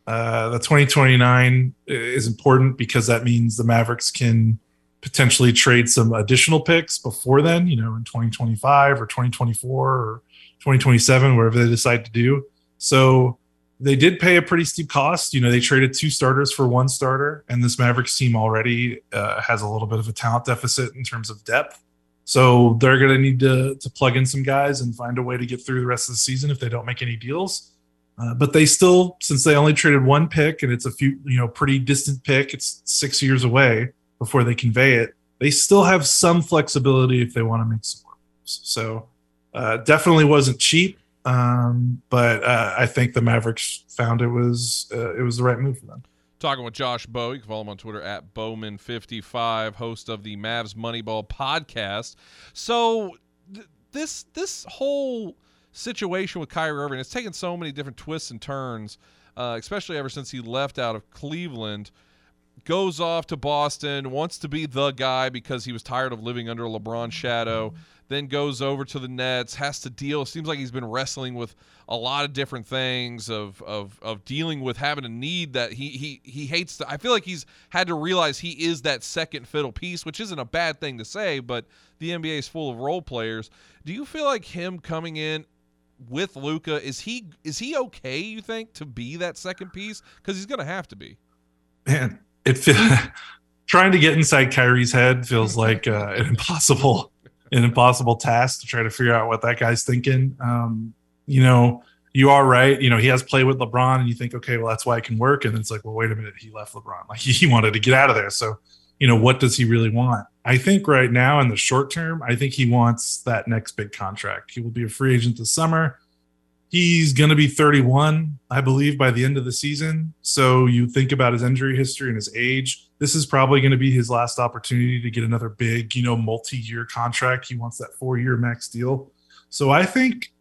Uh, the twenty twenty-nine is important because that means the Mavericks can potentially trade some additional picks before then, you know, in twenty twenty-five or twenty twenty-four or twenty twenty-seven, wherever they decide to do. So they did pay a pretty steep cost. You know, they traded two starters for one starter, and this Mavericks team already uh, has a little bit of a talent deficit in terms of depth. So they're going to need to to plug in some guys and find a way to get through the rest of the season if they don't make any deals. Uh, but they still, since they only traded one pick, and it's a few, you know, pretty distant pick, it's six years away before they convey it, they still have some flexibility if they want to make some more moves. So uh, definitely wasn't cheap, um, but uh, I think the Mavericks found it was uh, it was the right move for them. Talking with Josh Bowe. You can follow him on Twitter at Bowman fifty-five, host of the Mavs Moneyball podcast. So th- this this whole situation with Kyrie Irving, it's taken so many different twists and turns, uh, especially ever since he left out of Cleveland, goes off to Boston, wants to be the guy because he was tired of living under a LeBron shadow, then goes over to the Nets, has to deal, seems like he's been wrestling with a lot of different things of of of dealing with having a need that he he he hates. To, I feel like he's had to realize he is that second fiddle piece, which isn't a bad thing to say, but the N B A is full of role players. Do you feel like him coming in with Luka, is he is he okay, you think, to be that second piece? Because he's going to have to be. Man, it feel, trying to get inside Kyrie's head feels like uh, an impossible an impossible task to try to figure out what that guy's thinking. Um, you know, you are right. You know, he has played with LeBron, and you think, okay, well, that's why it can work. And then it's like, well, wait a minute, he left LeBron. Like, he wanted to get out of there. So, you know, what does he really want? I think right now in the short term, I think he wants that next big contract. He will be a free agent this summer. He's going to be thirty-one, I believe, by the end of the season. So you think about his injury history and his age. This is probably going to be his last opportunity to get another big, you know, multi-year contract. He wants that four-year max deal. So I think,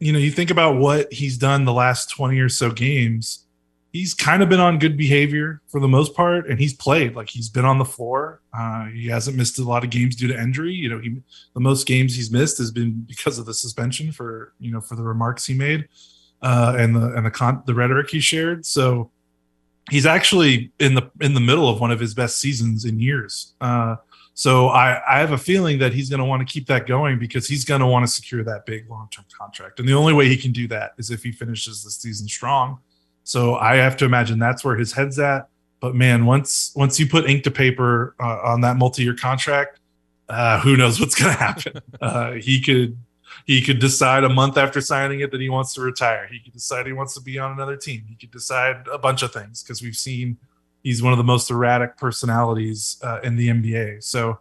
you know, you think about what he's done the last twenty or so games. He's kind of been on good behavior for the most part, and he's played. Like, he's been on the floor. Uh, he hasn't missed a lot of games due to injury. You know, he, the most games he's missed has been because of the suspension for, you know, for the remarks he made uh, and the and the con- the rhetoric he shared. So he's actually in the in the middle of one of his best seasons in years. Uh, so I, I have a feeling that he's going to want to keep that going, because he's going to want to secure that big long-term contract. And the only way he can do that is if he finishes the season strong. So I have to imagine that's where his head's at. But man, once once you put ink to paper uh, on that multi-year contract, uh, who knows what's going to happen? Uh, he could he could decide a month after signing it that he wants to retire. He could decide he wants to be on another team. He could decide a bunch of things because we've seen he's one of the most erratic personalities uh, in the N B A. So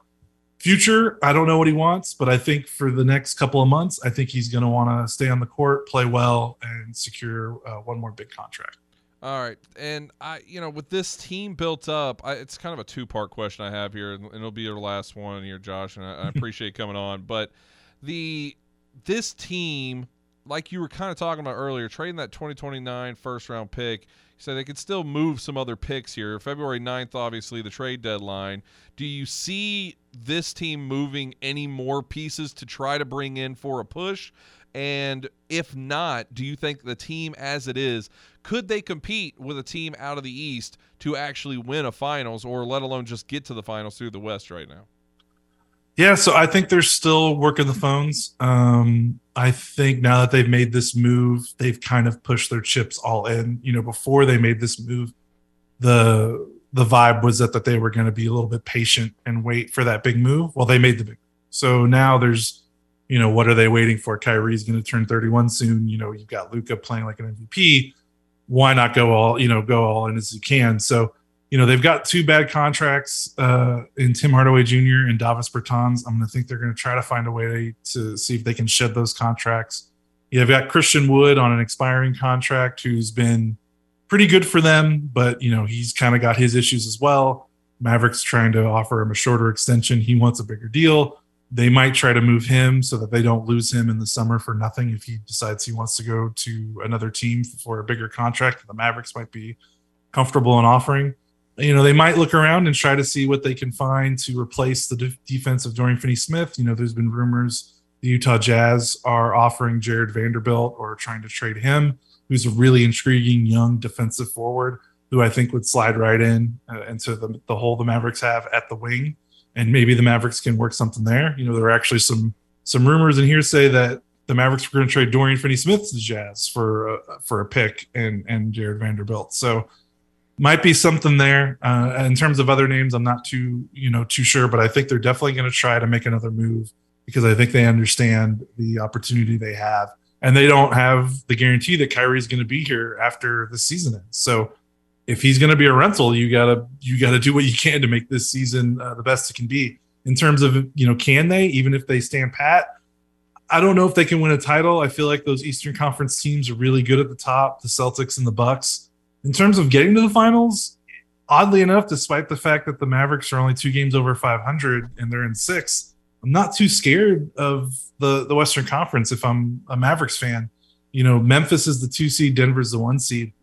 future, I don't know what he wants, but I think for the next couple of months, I think he's going to want to stay on the court, play well, and secure uh, one more big contract. All right. And I, you know, with this team built up, I, it's kind of a two part question I have here, and it'll be your last one here, Josh. And I, I appreciate coming on, but the, this team, like you were kind of talking about earlier, trading that twenty twenty-nine first round pick, so they could still move some other picks here. February ninth, obviously the trade deadline. Do you see this team moving any more pieces to try to bring in for a push? And if not, do you think the team as it is, could they compete with a team out of the East to actually win a finals, or let alone just get to the finals through the West right now? Yeah, so I think they're still working the phones. Um, I think now that they've made this move, they've kind of pushed their chips all in. You know, before they made this move, the the vibe was that, that they were going to be a little bit patient and wait for that big move. Well, they made the big move. So now there's, you know, what are they waiting for? Kyrie's going to turn thirty-one soon. You know, you've got Luka playing like an M V P. Why not go all, you know, go all in as you can? So, you know, they've got two bad contracts uh, in Tim Hardaway Junior and Davis Bertans. I'm going to think they're going to try to find a way to see if they can shed those contracts. You've got Christian Wood on an expiring contract who's been pretty good for them, but, you know, he's kind of got his issues as well. Mavericks trying to offer him a shorter extension. He wants a bigger deal. They might try to move him so that they don't lose him in the summer for nothing if he decides he wants to go to another team for a bigger contract that the Mavericks might be comfortable in offering. You know, they might look around and try to see what they can find to replace the de- defense of Dorian Finney-Smith. You know, there's been rumors the Utah Jazz are offering Jared Vanderbilt or trying to trade him, who's a really intriguing young defensive forward who I think would slide right in uh, into the, the hole the Mavericks have at the wing. And maybe the Mavericks can work something there. You know, there are actually some some rumors in hearsay that the Mavericks were going to trade Dorian Finney-Smith to the Jazz for uh, for a pick and and Jared Vanderbilt. So might be something there. Uh, in terms of other names, I'm not too you know too sure, but I think they're definitely going to try to make another move because I think they understand the opportunity they have, and they don't have the guarantee that Kyrie's going to be here after the season ends. So if he's going to be a rental, you gotta you gotta do what you can to make this season uh, the best it can be. In terms of, you know, can they, even if they stand pat? I don't know if they can win a title. I feel like those Eastern Conference teams are really good at the top, the Celtics and the Bucks. In terms of getting to the finals, oddly enough, despite the fact that the Mavericks are only two games over five hundred and they're in sixth, I'm not too scared of the the Western Conference if I'm a Mavericks fan. You know, Memphis is the two seed, Denver's the one seed.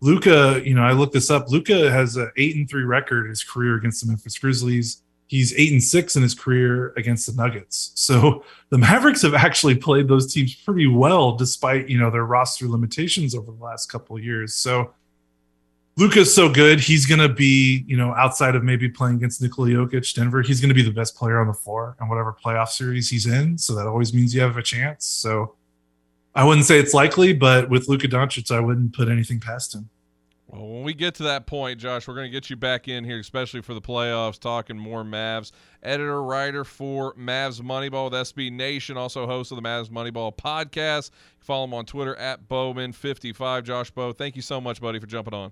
Luka, you know, I looked this up. Luka has an eight and three record in his career against the Memphis Grizzlies. He's eight and six in his career against the Nuggets. So the Mavericks have actually played those teams pretty well, despite, you know, their roster limitations over the last couple of years. So Luka's so good, he's going to be, you know, outside of maybe playing against Nikola Jokic, Denver, he's going to be the best player on the floor in whatever playoff series he's in. So that always means you have a chance. So I wouldn't say it's likely, but with Luka Doncic, I wouldn't put anything past him. Well, when we get to that point, Josh, we're going to get you back in here, especially for the playoffs, talking more Mavs. Editor, writer for Mavs Moneyball with S B Nation, also host of the Mavs Moneyball podcast. Follow him on Twitter at Bowman fifty-five. Josh Bow, thank you so much, buddy, for jumping on.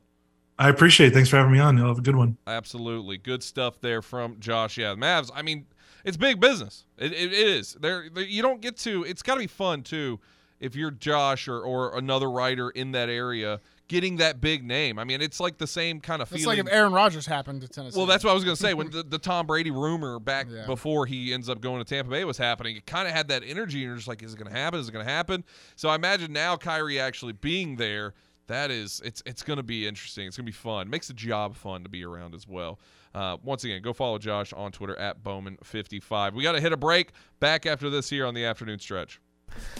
I appreciate it. Thanks for having me on. You'll have a good one. Absolutely. Good stuff there from Josh. Yeah, the Mavs, I mean, it's big business. It, it, it is. They're, they're, you don't get to – it's got to be fun, too, if you're Josh or, or another writer in that area, getting that big name. I mean, it's like the same kind of feeling. It's like if Aaron Rodgers happened to Tennessee. Well, that's what I was going to say. When the, the Tom Brady rumor back yeah. before he ends up going to Tampa Bay was happening, it kind of had that energy. You're just like, is it going to happen? Is it going to happen? So I imagine now Kyrie actually being there, that is, it's it's going to be interesting. It's going to be fun. It makes the job fun to be around as well. Uh, once again, go follow Josh on Twitter at Bowman fifty-five. We got to hit a break. Back after this here on the afternoon stretch.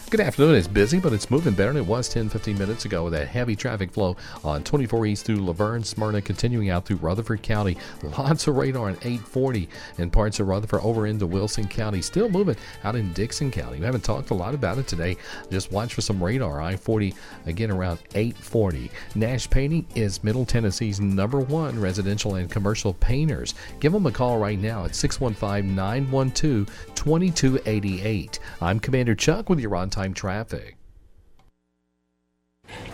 Good afternoon. It's busy, but it's moving better than it was ten, fifteen minutes ago with that heavy traffic flow on twenty-four East through Laverne, Smyrna, continuing out through Rutherford County. Lots of radar on eight forty in parts of Rutherford over into Wilson County. Still moving out in Dixon County. We haven't talked a lot about it today. Just watch for some radar. I forty, again, around eight forty. Nash Painting is Middle Tennessee's number one residential and commercial painters. Give them a call right now at six one five, nine one two, two two eight eight. I'm Commander Chuck with your on time traffic.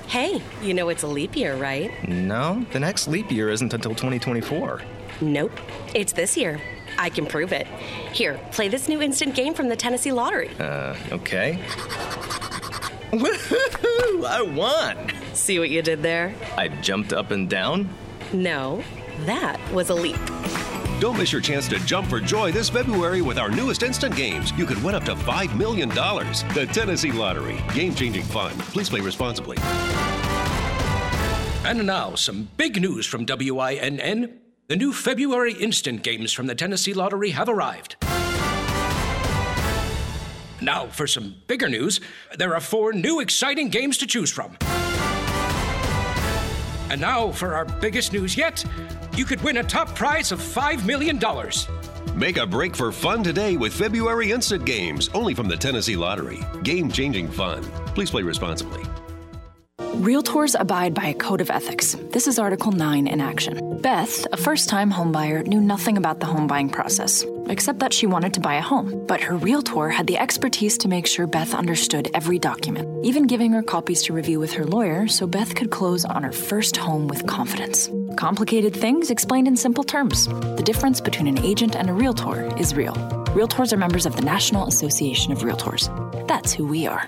Hey, you know it's a leap year, right? No, the next leap year isn't until twenty twenty-four. Nope, it's this year. I can prove it. Here, play this new instant game from the Tennessee Lottery. Uh, okay. Woohoo! I won! See what you did there? I jumped up and down? No, that was a leap. Don't miss your chance to jump for joy this February with our newest instant games. You could win up to five million dollars. The Tennessee Lottery. Game-changing fun. Please play responsibly. And now, some big news from W I N N. The new February instant games from the Tennessee Lottery have arrived. Now, for some bigger news, there are four new exciting games to choose from. And now, for our biggest news yet, you could win a top prize of five million dollars. Make a break for fun today with February Instant Games, only from the Tennessee Lottery. Game-changing fun. Please play responsibly. Realtors abide by a code of ethics. This is Article nine in action. Beth, a first-time homebuyer, knew nothing about the home buying process, except that she wanted to buy a home. But her realtor had the expertise to make sure Beth understood every document, even giving her copies to review with her lawyer so Beth could close on her first home with confidence. Complicated things explained in simple terms. The difference between an agent and a realtor is real. Realtors are members of the National Association of Realtors. That's who we are.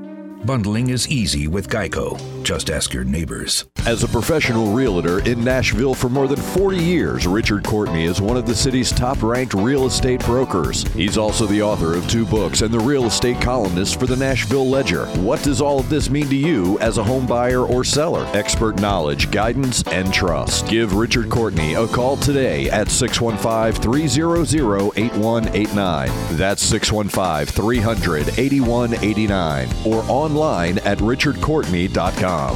Bundling is easy with Geico. Just ask your neighbors. As a professional realtor in Nashville for more than forty years, Richard Courtney is one of the city's top-ranked real estate brokers. He's also the author of two books and the real estate columnist for the Nashville Ledger. What does all of this mean to you as a home buyer or seller? Expert knowledge, guidance, and trust. Give Richard Courtney a call today at six one five, three zero zero, eight one eight nine. That's six one five, three zero zero, eight one eight nine. Or on online at richard courtney dot com.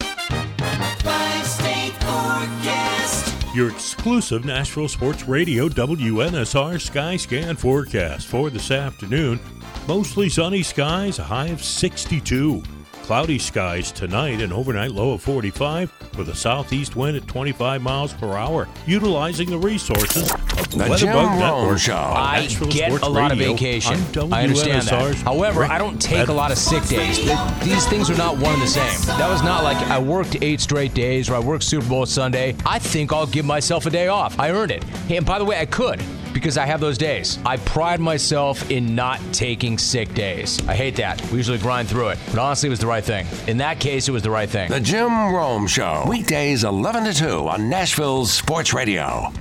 Five State Forecast. Your exclusive Nashville Sports Radio W N S R Sky Scan forecast for this afternoon. Mostly sunny skies, a high of sixty-two. Cloudy skies tonight, an overnight low of forty-five, with a southeast wind at twenty-five miles per hour, utilizing the resources of the WeatherBug Network. Show. I get Sports a lot Radio of vacation. I understand that. However, I don't take a lot of sick days. These things are not one and the same. That was not like I worked eight straight days or I worked Super Bowl Sunday. I think I'll give myself a day off. I earned it. Hey, and by the way, I could, because I have those days. I pride myself in not taking sick days. I hate that. We usually grind through it. But honestly, it was the right thing. In that case, it was the right thing. The Jim Rome Show. Weekdays eleven to two on Nashville's Sports Radio.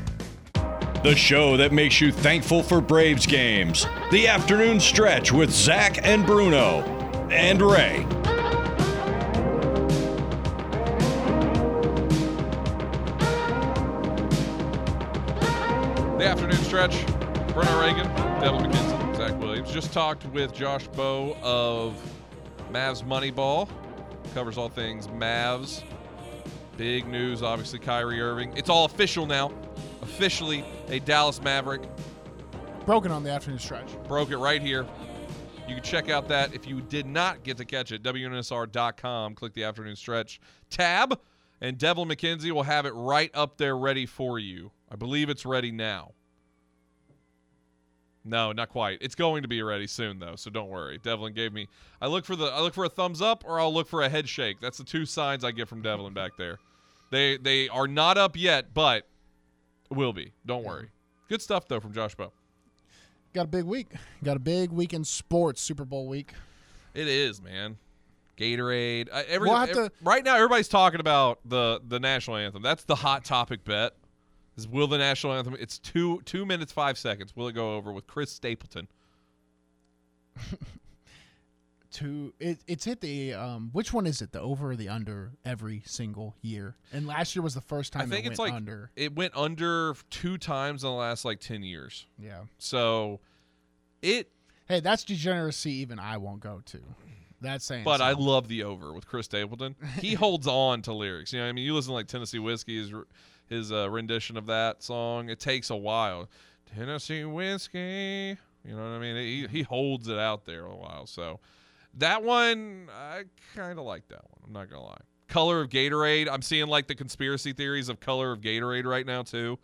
The show that makes you thankful for Braves games. The Afternoon Stretch with Zach and Bruno. And Ray. The Afternoon Stretch, Bruno Reagan, Devlin McKenzie, Zach Williams. Just talked with Josh Bowe of Mavs Moneyball. Covers all things Mavs. Big news, obviously, Kyrie Irving. It's all official now. Officially a Dallas Maverick. Broken on the Afternoon Stretch. Broke it right here. You can check out that if you did not get to catch it. W N S R dot com. Click the Afternoon Stretch tab. And Devlin McKenzie will have it right up there ready for you. I believe it's ready now. No, not quite. It's going to be ready soon, though, so don't worry. Devlin gave me – I look for the I look for a thumbs up or I'll look for a head shake. That's the two signs I get from Devlin back there. They they are not up yet, but will be. Don't worry. Good stuff, though, from Josh Bowe. Got a big week. Got a big week in sports, Super Bowl week. It is, man. Gatorade. I, every, we'll have every, to, right now, everybody's talking about the, the national anthem. That's the hot topic bet. Is will the national anthem? It's two two minutes five seconds. Will it go over with Chris Stapleton? Two. It, it's hit the um. Which one is it? The over or the under every single year? And last year was the first time I think it it's went like, under. It went under two times in the last like ten years. Yeah. So, it. Hey, that's degeneracy. Even I won't go to. That's saying. But so. I love the over with Chris Stapleton. He holds on to lyrics. You know, what I mean, you listen to like Tennessee Whiskey's. His uh, rendition of that song, it takes a while. Tennessee Whiskey, you know what I mean? He he holds it out there a while. So that one, I kind of like that one. I'm not going to lie. Color of Gatorade. I'm seeing like the conspiracy theories of color of Gatorade right now too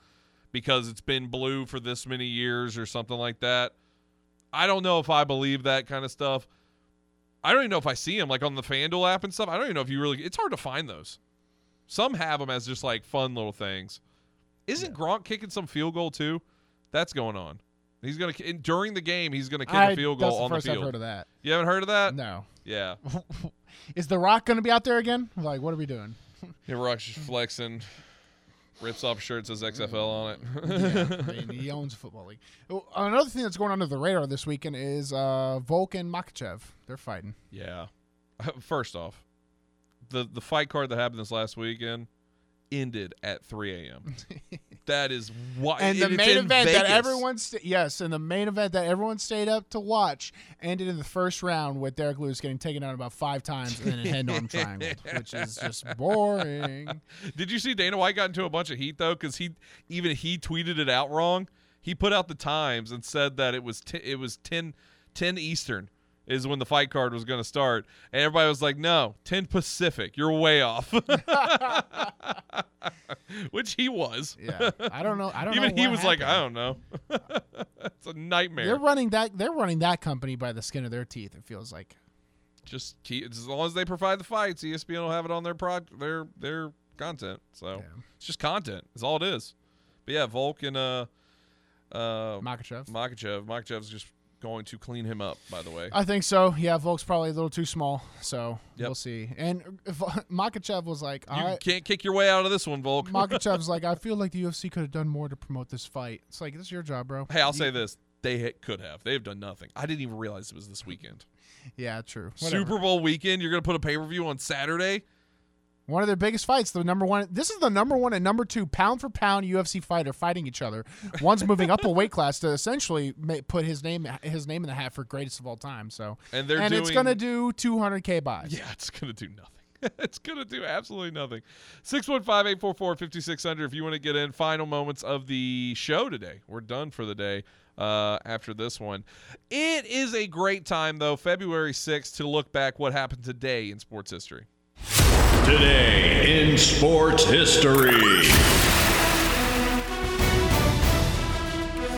because it's been blue for this many years or something like that. I don't know if I believe that kind of stuff. I don't even know if I see them like on the FanDuel app and stuff. I don't even know if you really – it's hard to find those. Some have them as just, like, fun little things. Isn't yeah. Gronk kicking some field goal, too? That's going on. He's going to – during the game, he's going to kick I, a field goal on the field. That's the first I've heard of that. You haven't heard of that? No. Yeah. Is The Rock going to be out there again? Like, what are we doing? Yeah, Rock's just flexing, rips off shirt, says X F L on it. Yeah, I mean, he owns a football league. Another thing that's going under the radar this weekend is uh, Volk and Makachev. They're fighting. Yeah. First off. The the fight card that happened this last weekend ended at three a.m. That is why. And it, the main event Vegas. that everyone st- yes, and the main event that everyone stayed up to watch ended in the first round with Derek Lewis getting taken out about five times and then a head-on triangle, which is just boring. Did you see Dana White got into a bunch of heat though? Because he even he tweeted it out wrong. He put out the times and said that it was t- it was ten ten Eastern. Is when the fight card was going to start. And everybody was like, no, ten Pacific. You're way off. Which he was. Yeah. I don't know. I don't Even know he was happened. like, I don't know. It's a nightmare. They're running that they're running that company by the skin of their teeth, it feels like. Just keep as long as they provide the fights, E S P N will have it on their pro their their content. So yeah. It's just content. It's all it is. But yeah, Volk and uh uh Makachev. Makachev. Makachev's just going to clean him up, by the way. I think so. Yeah, Volk's probably a little too small, so yep. We'll see. And Makachev was like, all you right. can't kick your way out of this one, Volk. Makachev's like, I feel like the U F C could have done more to promote this fight. It's like, this is your job, bro. Hey, I'll you- say this. They could have. They've done nothing. I didn't even realize it was this weekend. Yeah, true. Whatever. Super Bowl weekend, you're going to put a pay-per-view on Saturday? One of their biggest fights, the number one. This is the number one and number two pound for pound U F C fighter fighting each other. One's moving up a weight class to essentially put his name his name in the hat for greatest of all time. So and they're and doing, it's gonna do two hundred thousand buys. Yeah, it's gonna do nothing. It's gonna do absolutely nothing. six one five, eight four four, five six zero zero if you want to get in. Final moments of the show today. We're done for the day. Uh, after this one, it is a great time though, February sixth, to look back what happened today in sports history. Today in sports history.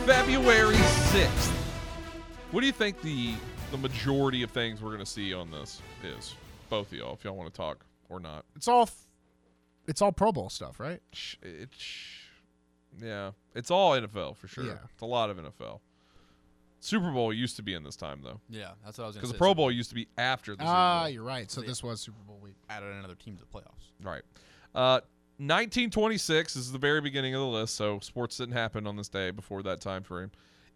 February sixth. What do you think the the majority of things we're going to see on this is? Both of y'all, if y'all want to talk or not. It's all f- it's all Pro Bowl stuff, right? It's yeah, it's all N F L for sure. Yeah. It's a lot of N F L. Super Bowl used to be in this time, though. Yeah, that's what I was going to say. Because the Pro Bowl used to be after the ah, Super Bowl. Ah, you're right. So this was Super Bowl week. Added another team to the playoffs. Right. Uh, nineteen twenty-six is the very beginning of the list, so sports didn't happen on this day before that time frame.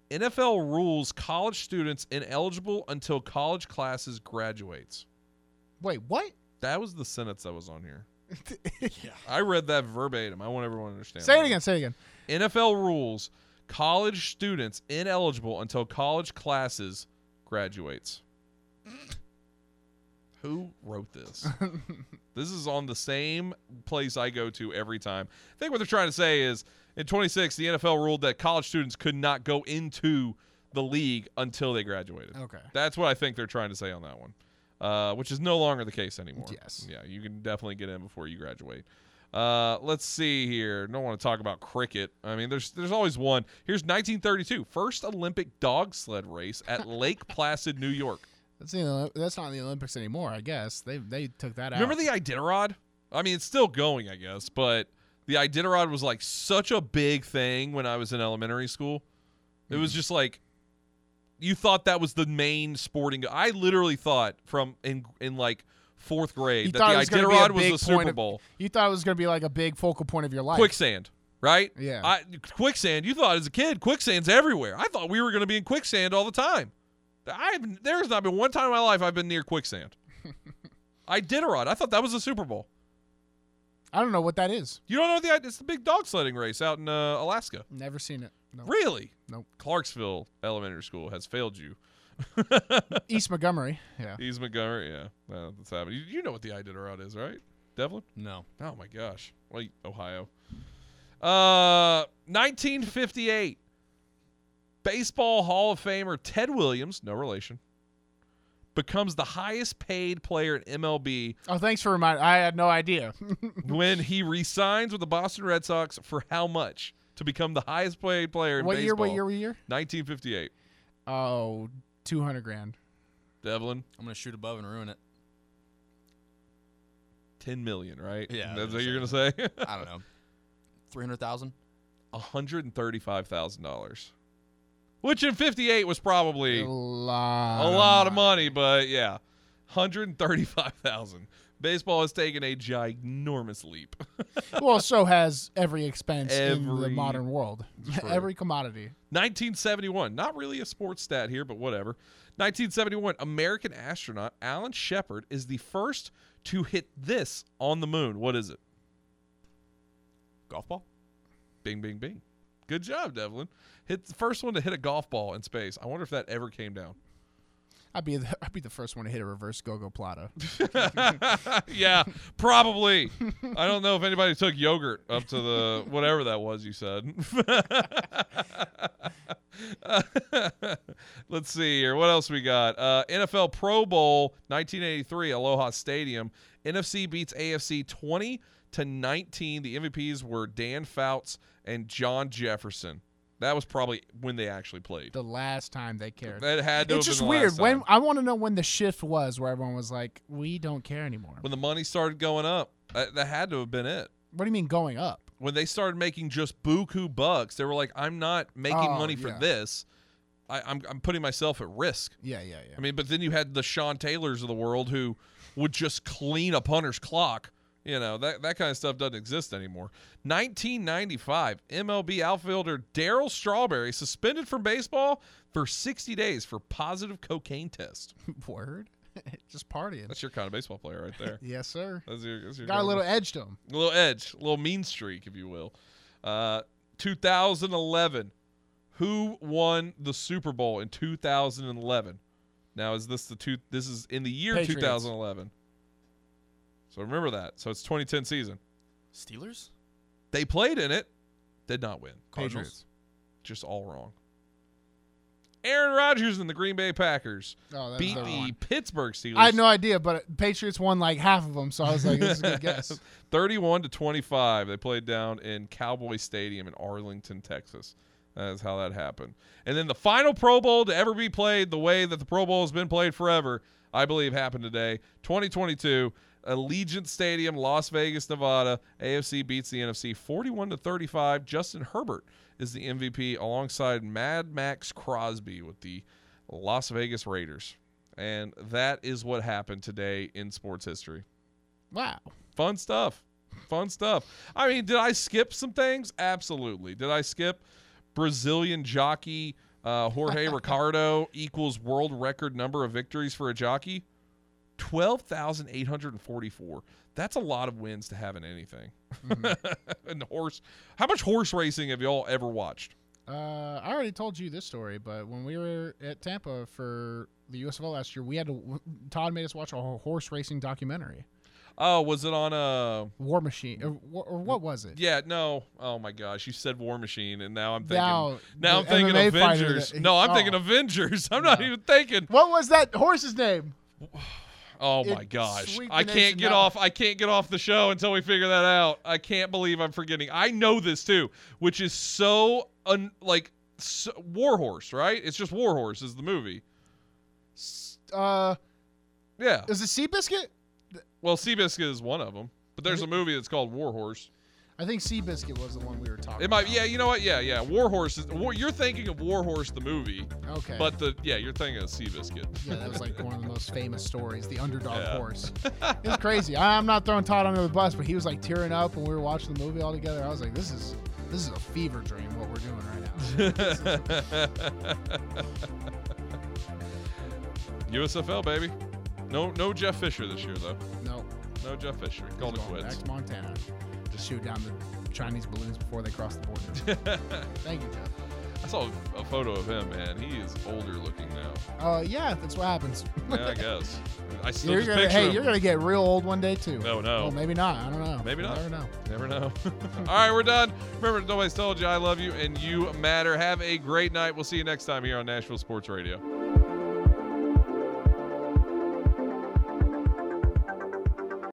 N F L rules college students ineligible until college classes graduates. Wait, what? That was the sentence that was on here. Yeah. I read that verbatim. I want everyone to understand. Say it again. Say it again. N F L rules... college students ineligible until college classes graduates. Who wrote this? This is on the same place I go to every time. I think what they're trying to say is in twenty-six, the N F L ruled that college students could not go into the league until they graduated. Okay. That's what I think they're trying to say on that one, uh, which is no longer the case anymore. Yes. Yeah, you can definitely get in before you graduate. Uh, let's see here. Don't want to talk about cricket. I mean, there's there's always one. Here's nineteen thirty-two, first Olympic dog sled race at Lake Placid, New York. That's you know, that's not in the Olympics anymore, I guess. They they took that out. Remember the Iditarod? I mean, it's still going, I guess, but the Iditarod was like such a big thing when I was in elementary school. It mm-hmm. was just like you thought that was the main sporting. I literally thought from in in like fourth grade you that the Iditarod was, was the Super Bowl. Of, you thought it was going to be like a big focal point of your life. Quicksand, right? Yeah. I, quicksand. You thought as a kid, quicksand's everywhere. I thought we were going to be in quicksand all the time. I've there's not been one time in my life I've been near quicksand. Iditarod. I thought that was the Super Bowl. I don't know what that is. You don't know what the idea? It's the big dog sledding race out in uh, Alaska. Never seen it. No. Really? Nope. Clarksville Elementary School has failed you. East Montgomery. Yeah. East Montgomery. Yeah. Well, that's happening. You, you know what the Iditarod is, right, Devlin? No. Oh my gosh. Wait, Ohio. Uh, nineteen fifty-eight. Baseball Hall of Famer Ted Williams, no relation, becomes the highest-paid player in M L B. Oh, thanks for reminding. I had no idea. When he re-signs with the Boston Red Sox for how much to become the highest-paid player in what baseball? What year? What year? What year? nineteen fifty-eight. Oh, two hundred grand. Devlin, I'm gonna shoot above and ruin it. Ten million, right? Yeah, that's what you're gonna say. I don't know. Three hundred thousand. One hundred and thirty-five thousand dollars. Which in fifty-eight was probably a lot, a lot of money, but yeah, one hundred thirty-five thousand dollars. Baseball has taken a ginormous leap. Well, so has every expense every, in the modern world, every commodity. nineteen seventy-one, not really a sports stat here, but whatever. nineteen seventy-one, American astronaut Alan Shepard is the first to hit this on the moon. What is it? Golf ball? Bing, bing, bing. Good job, Devlin. Hit the first one to hit a golf ball in space. I wonder if that ever came down. I'd be the, I'd be the first one to hit a reverse go-go plata. Yeah, probably. I don't know if anybody took yogurt up to the whatever that was you said. Let's see here. What else we got? Uh, N F L Pro Bowl nineteen eighty-three, Aloha Stadium. N F C beats A F C twenty to nineteen. The M V Ps were Dan Fouts and John Jefferson. That was probably when they actually played. The last time they cared. That had to it's have just been weird. The last time. When I want to know when the shift was where everyone was like, "We don't care anymore." When the money started going up, that, that had to have been it. What do you mean going up? When they started making just buku bucks, they were like, "I'm not making oh, money for yeah. this. I, I'm I'm putting myself at risk." Yeah, yeah, yeah. I mean, but then you had the Sean Taylors of the world who would just clean a punter's clock. You know, that, that kind of stuff doesn't exist anymore. nineteen ninety-five, M L B outfielder Darryl Strawberry suspended from baseball for sixty days for positive cocaine test. Word? Just partying. That's your kind of baseball player right there. Yes, sir. That's your, that's your Got a little of, edge to him. A little edge. A little mean streak, if you will. Uh, two thousand eleven. Who won the Super Bowl in two thousand eleven? Now, is this the two? This is in the year Patriots. two thousand eleven. So remember that. So it's twenty ten season. Steelers? They played in it. Did not win. Cardinals. Patriots. Just all wrong. Aaron Rodgers and the Green Bay Packers oh, beat the one. Pittsburgh Steelers. I had no idea, but Patriots won like half of them, so I was like, this is a good guess. thirty-one to twenty-five. They played down in Cowboy Stadium in Arlington, Texas. That is how that happened. And then the final Pro Bowl to ever be played the way that the Pro Bowl has been played forever, I believe happened today, twenty twenty-two. Allegiant Stadium, Las Vegas, Nevada. A F C beats the N F C forty-one to thirty-five. Justin Herbert is the M V P alongside Mad Max Crosby with the Las Vegas Raiders. And that is what happened today in sports history. Wow. Fun stuff. Fun stuff. I mean, did I skip some things? Absolutely. Did I skip Brazilian jockey uh, Jorge Ricardo equals world record number of victories for a jockey? twelve thousand eight hundred forty-four. That's a lot of wins to have in anything. Mm-hmm. And the horse. How much horse racing have y'all ever watched? Uh, I already told you this story, but when we were at Tampa for the U S F L last year, we had to, Todd made us watch a horse racing documentary. Oh, was it on a War Machine or, or what was it? Yeah, no. Oh my gosh, you said War Machine, and now I'm thinking. Now, now I'm thinking M M A Avengers. That, no, I'm oh. thinking Avengers. I'm no. not even thinking. What was that horse's name? Oh my it gosh. I can't get off. I can't get off the show until we figure that out. I can't believe I'm forgetting. I know this too, which is so un, like so, Warhorse, right? It's just Warhorse is the movie. Uh, yeah. Is it Seabiscuit? Well, Seabiscuit is one of them, but there's a movie that's called Warhorse. I think Seabiscuit was the one we were talking about. It might about. Yeah, you know what? Yeah, yeah. Warhorse is war, you're thinking of Warhorse the movie. Okay. But the yeah, you're thinking of Seabiscuit. Yeah, that was like one of the most famous stories, the underdog yeah. horse. It was crazy. I'm not throwing Todd under the bus, but he was like tearing up when we were watching the movie all together. I was like, this is this is a fever dream what we're doing right now. U S F L, baby. No no Jeff Fisher this year though. No. No Jeff Fisher. Called it quits. Back to Montana. Shoot down the Chinese balloons before they cross the border. Thank you, Jeff. I saw a photo of him, man. He is older looking now. Oh, uh, yeah, that's what happens. Yeah, I guess. I still you're just gonna, picture Hey, him. You're going to get real old one day, too. No, no. Well, maybe not. I don't know. Maybe not. Never know. Never know. All right, we're done. Remember, nobody's told you I love you and you matter. Have a great night. We'll see you next time here on Nashville Sports Radio.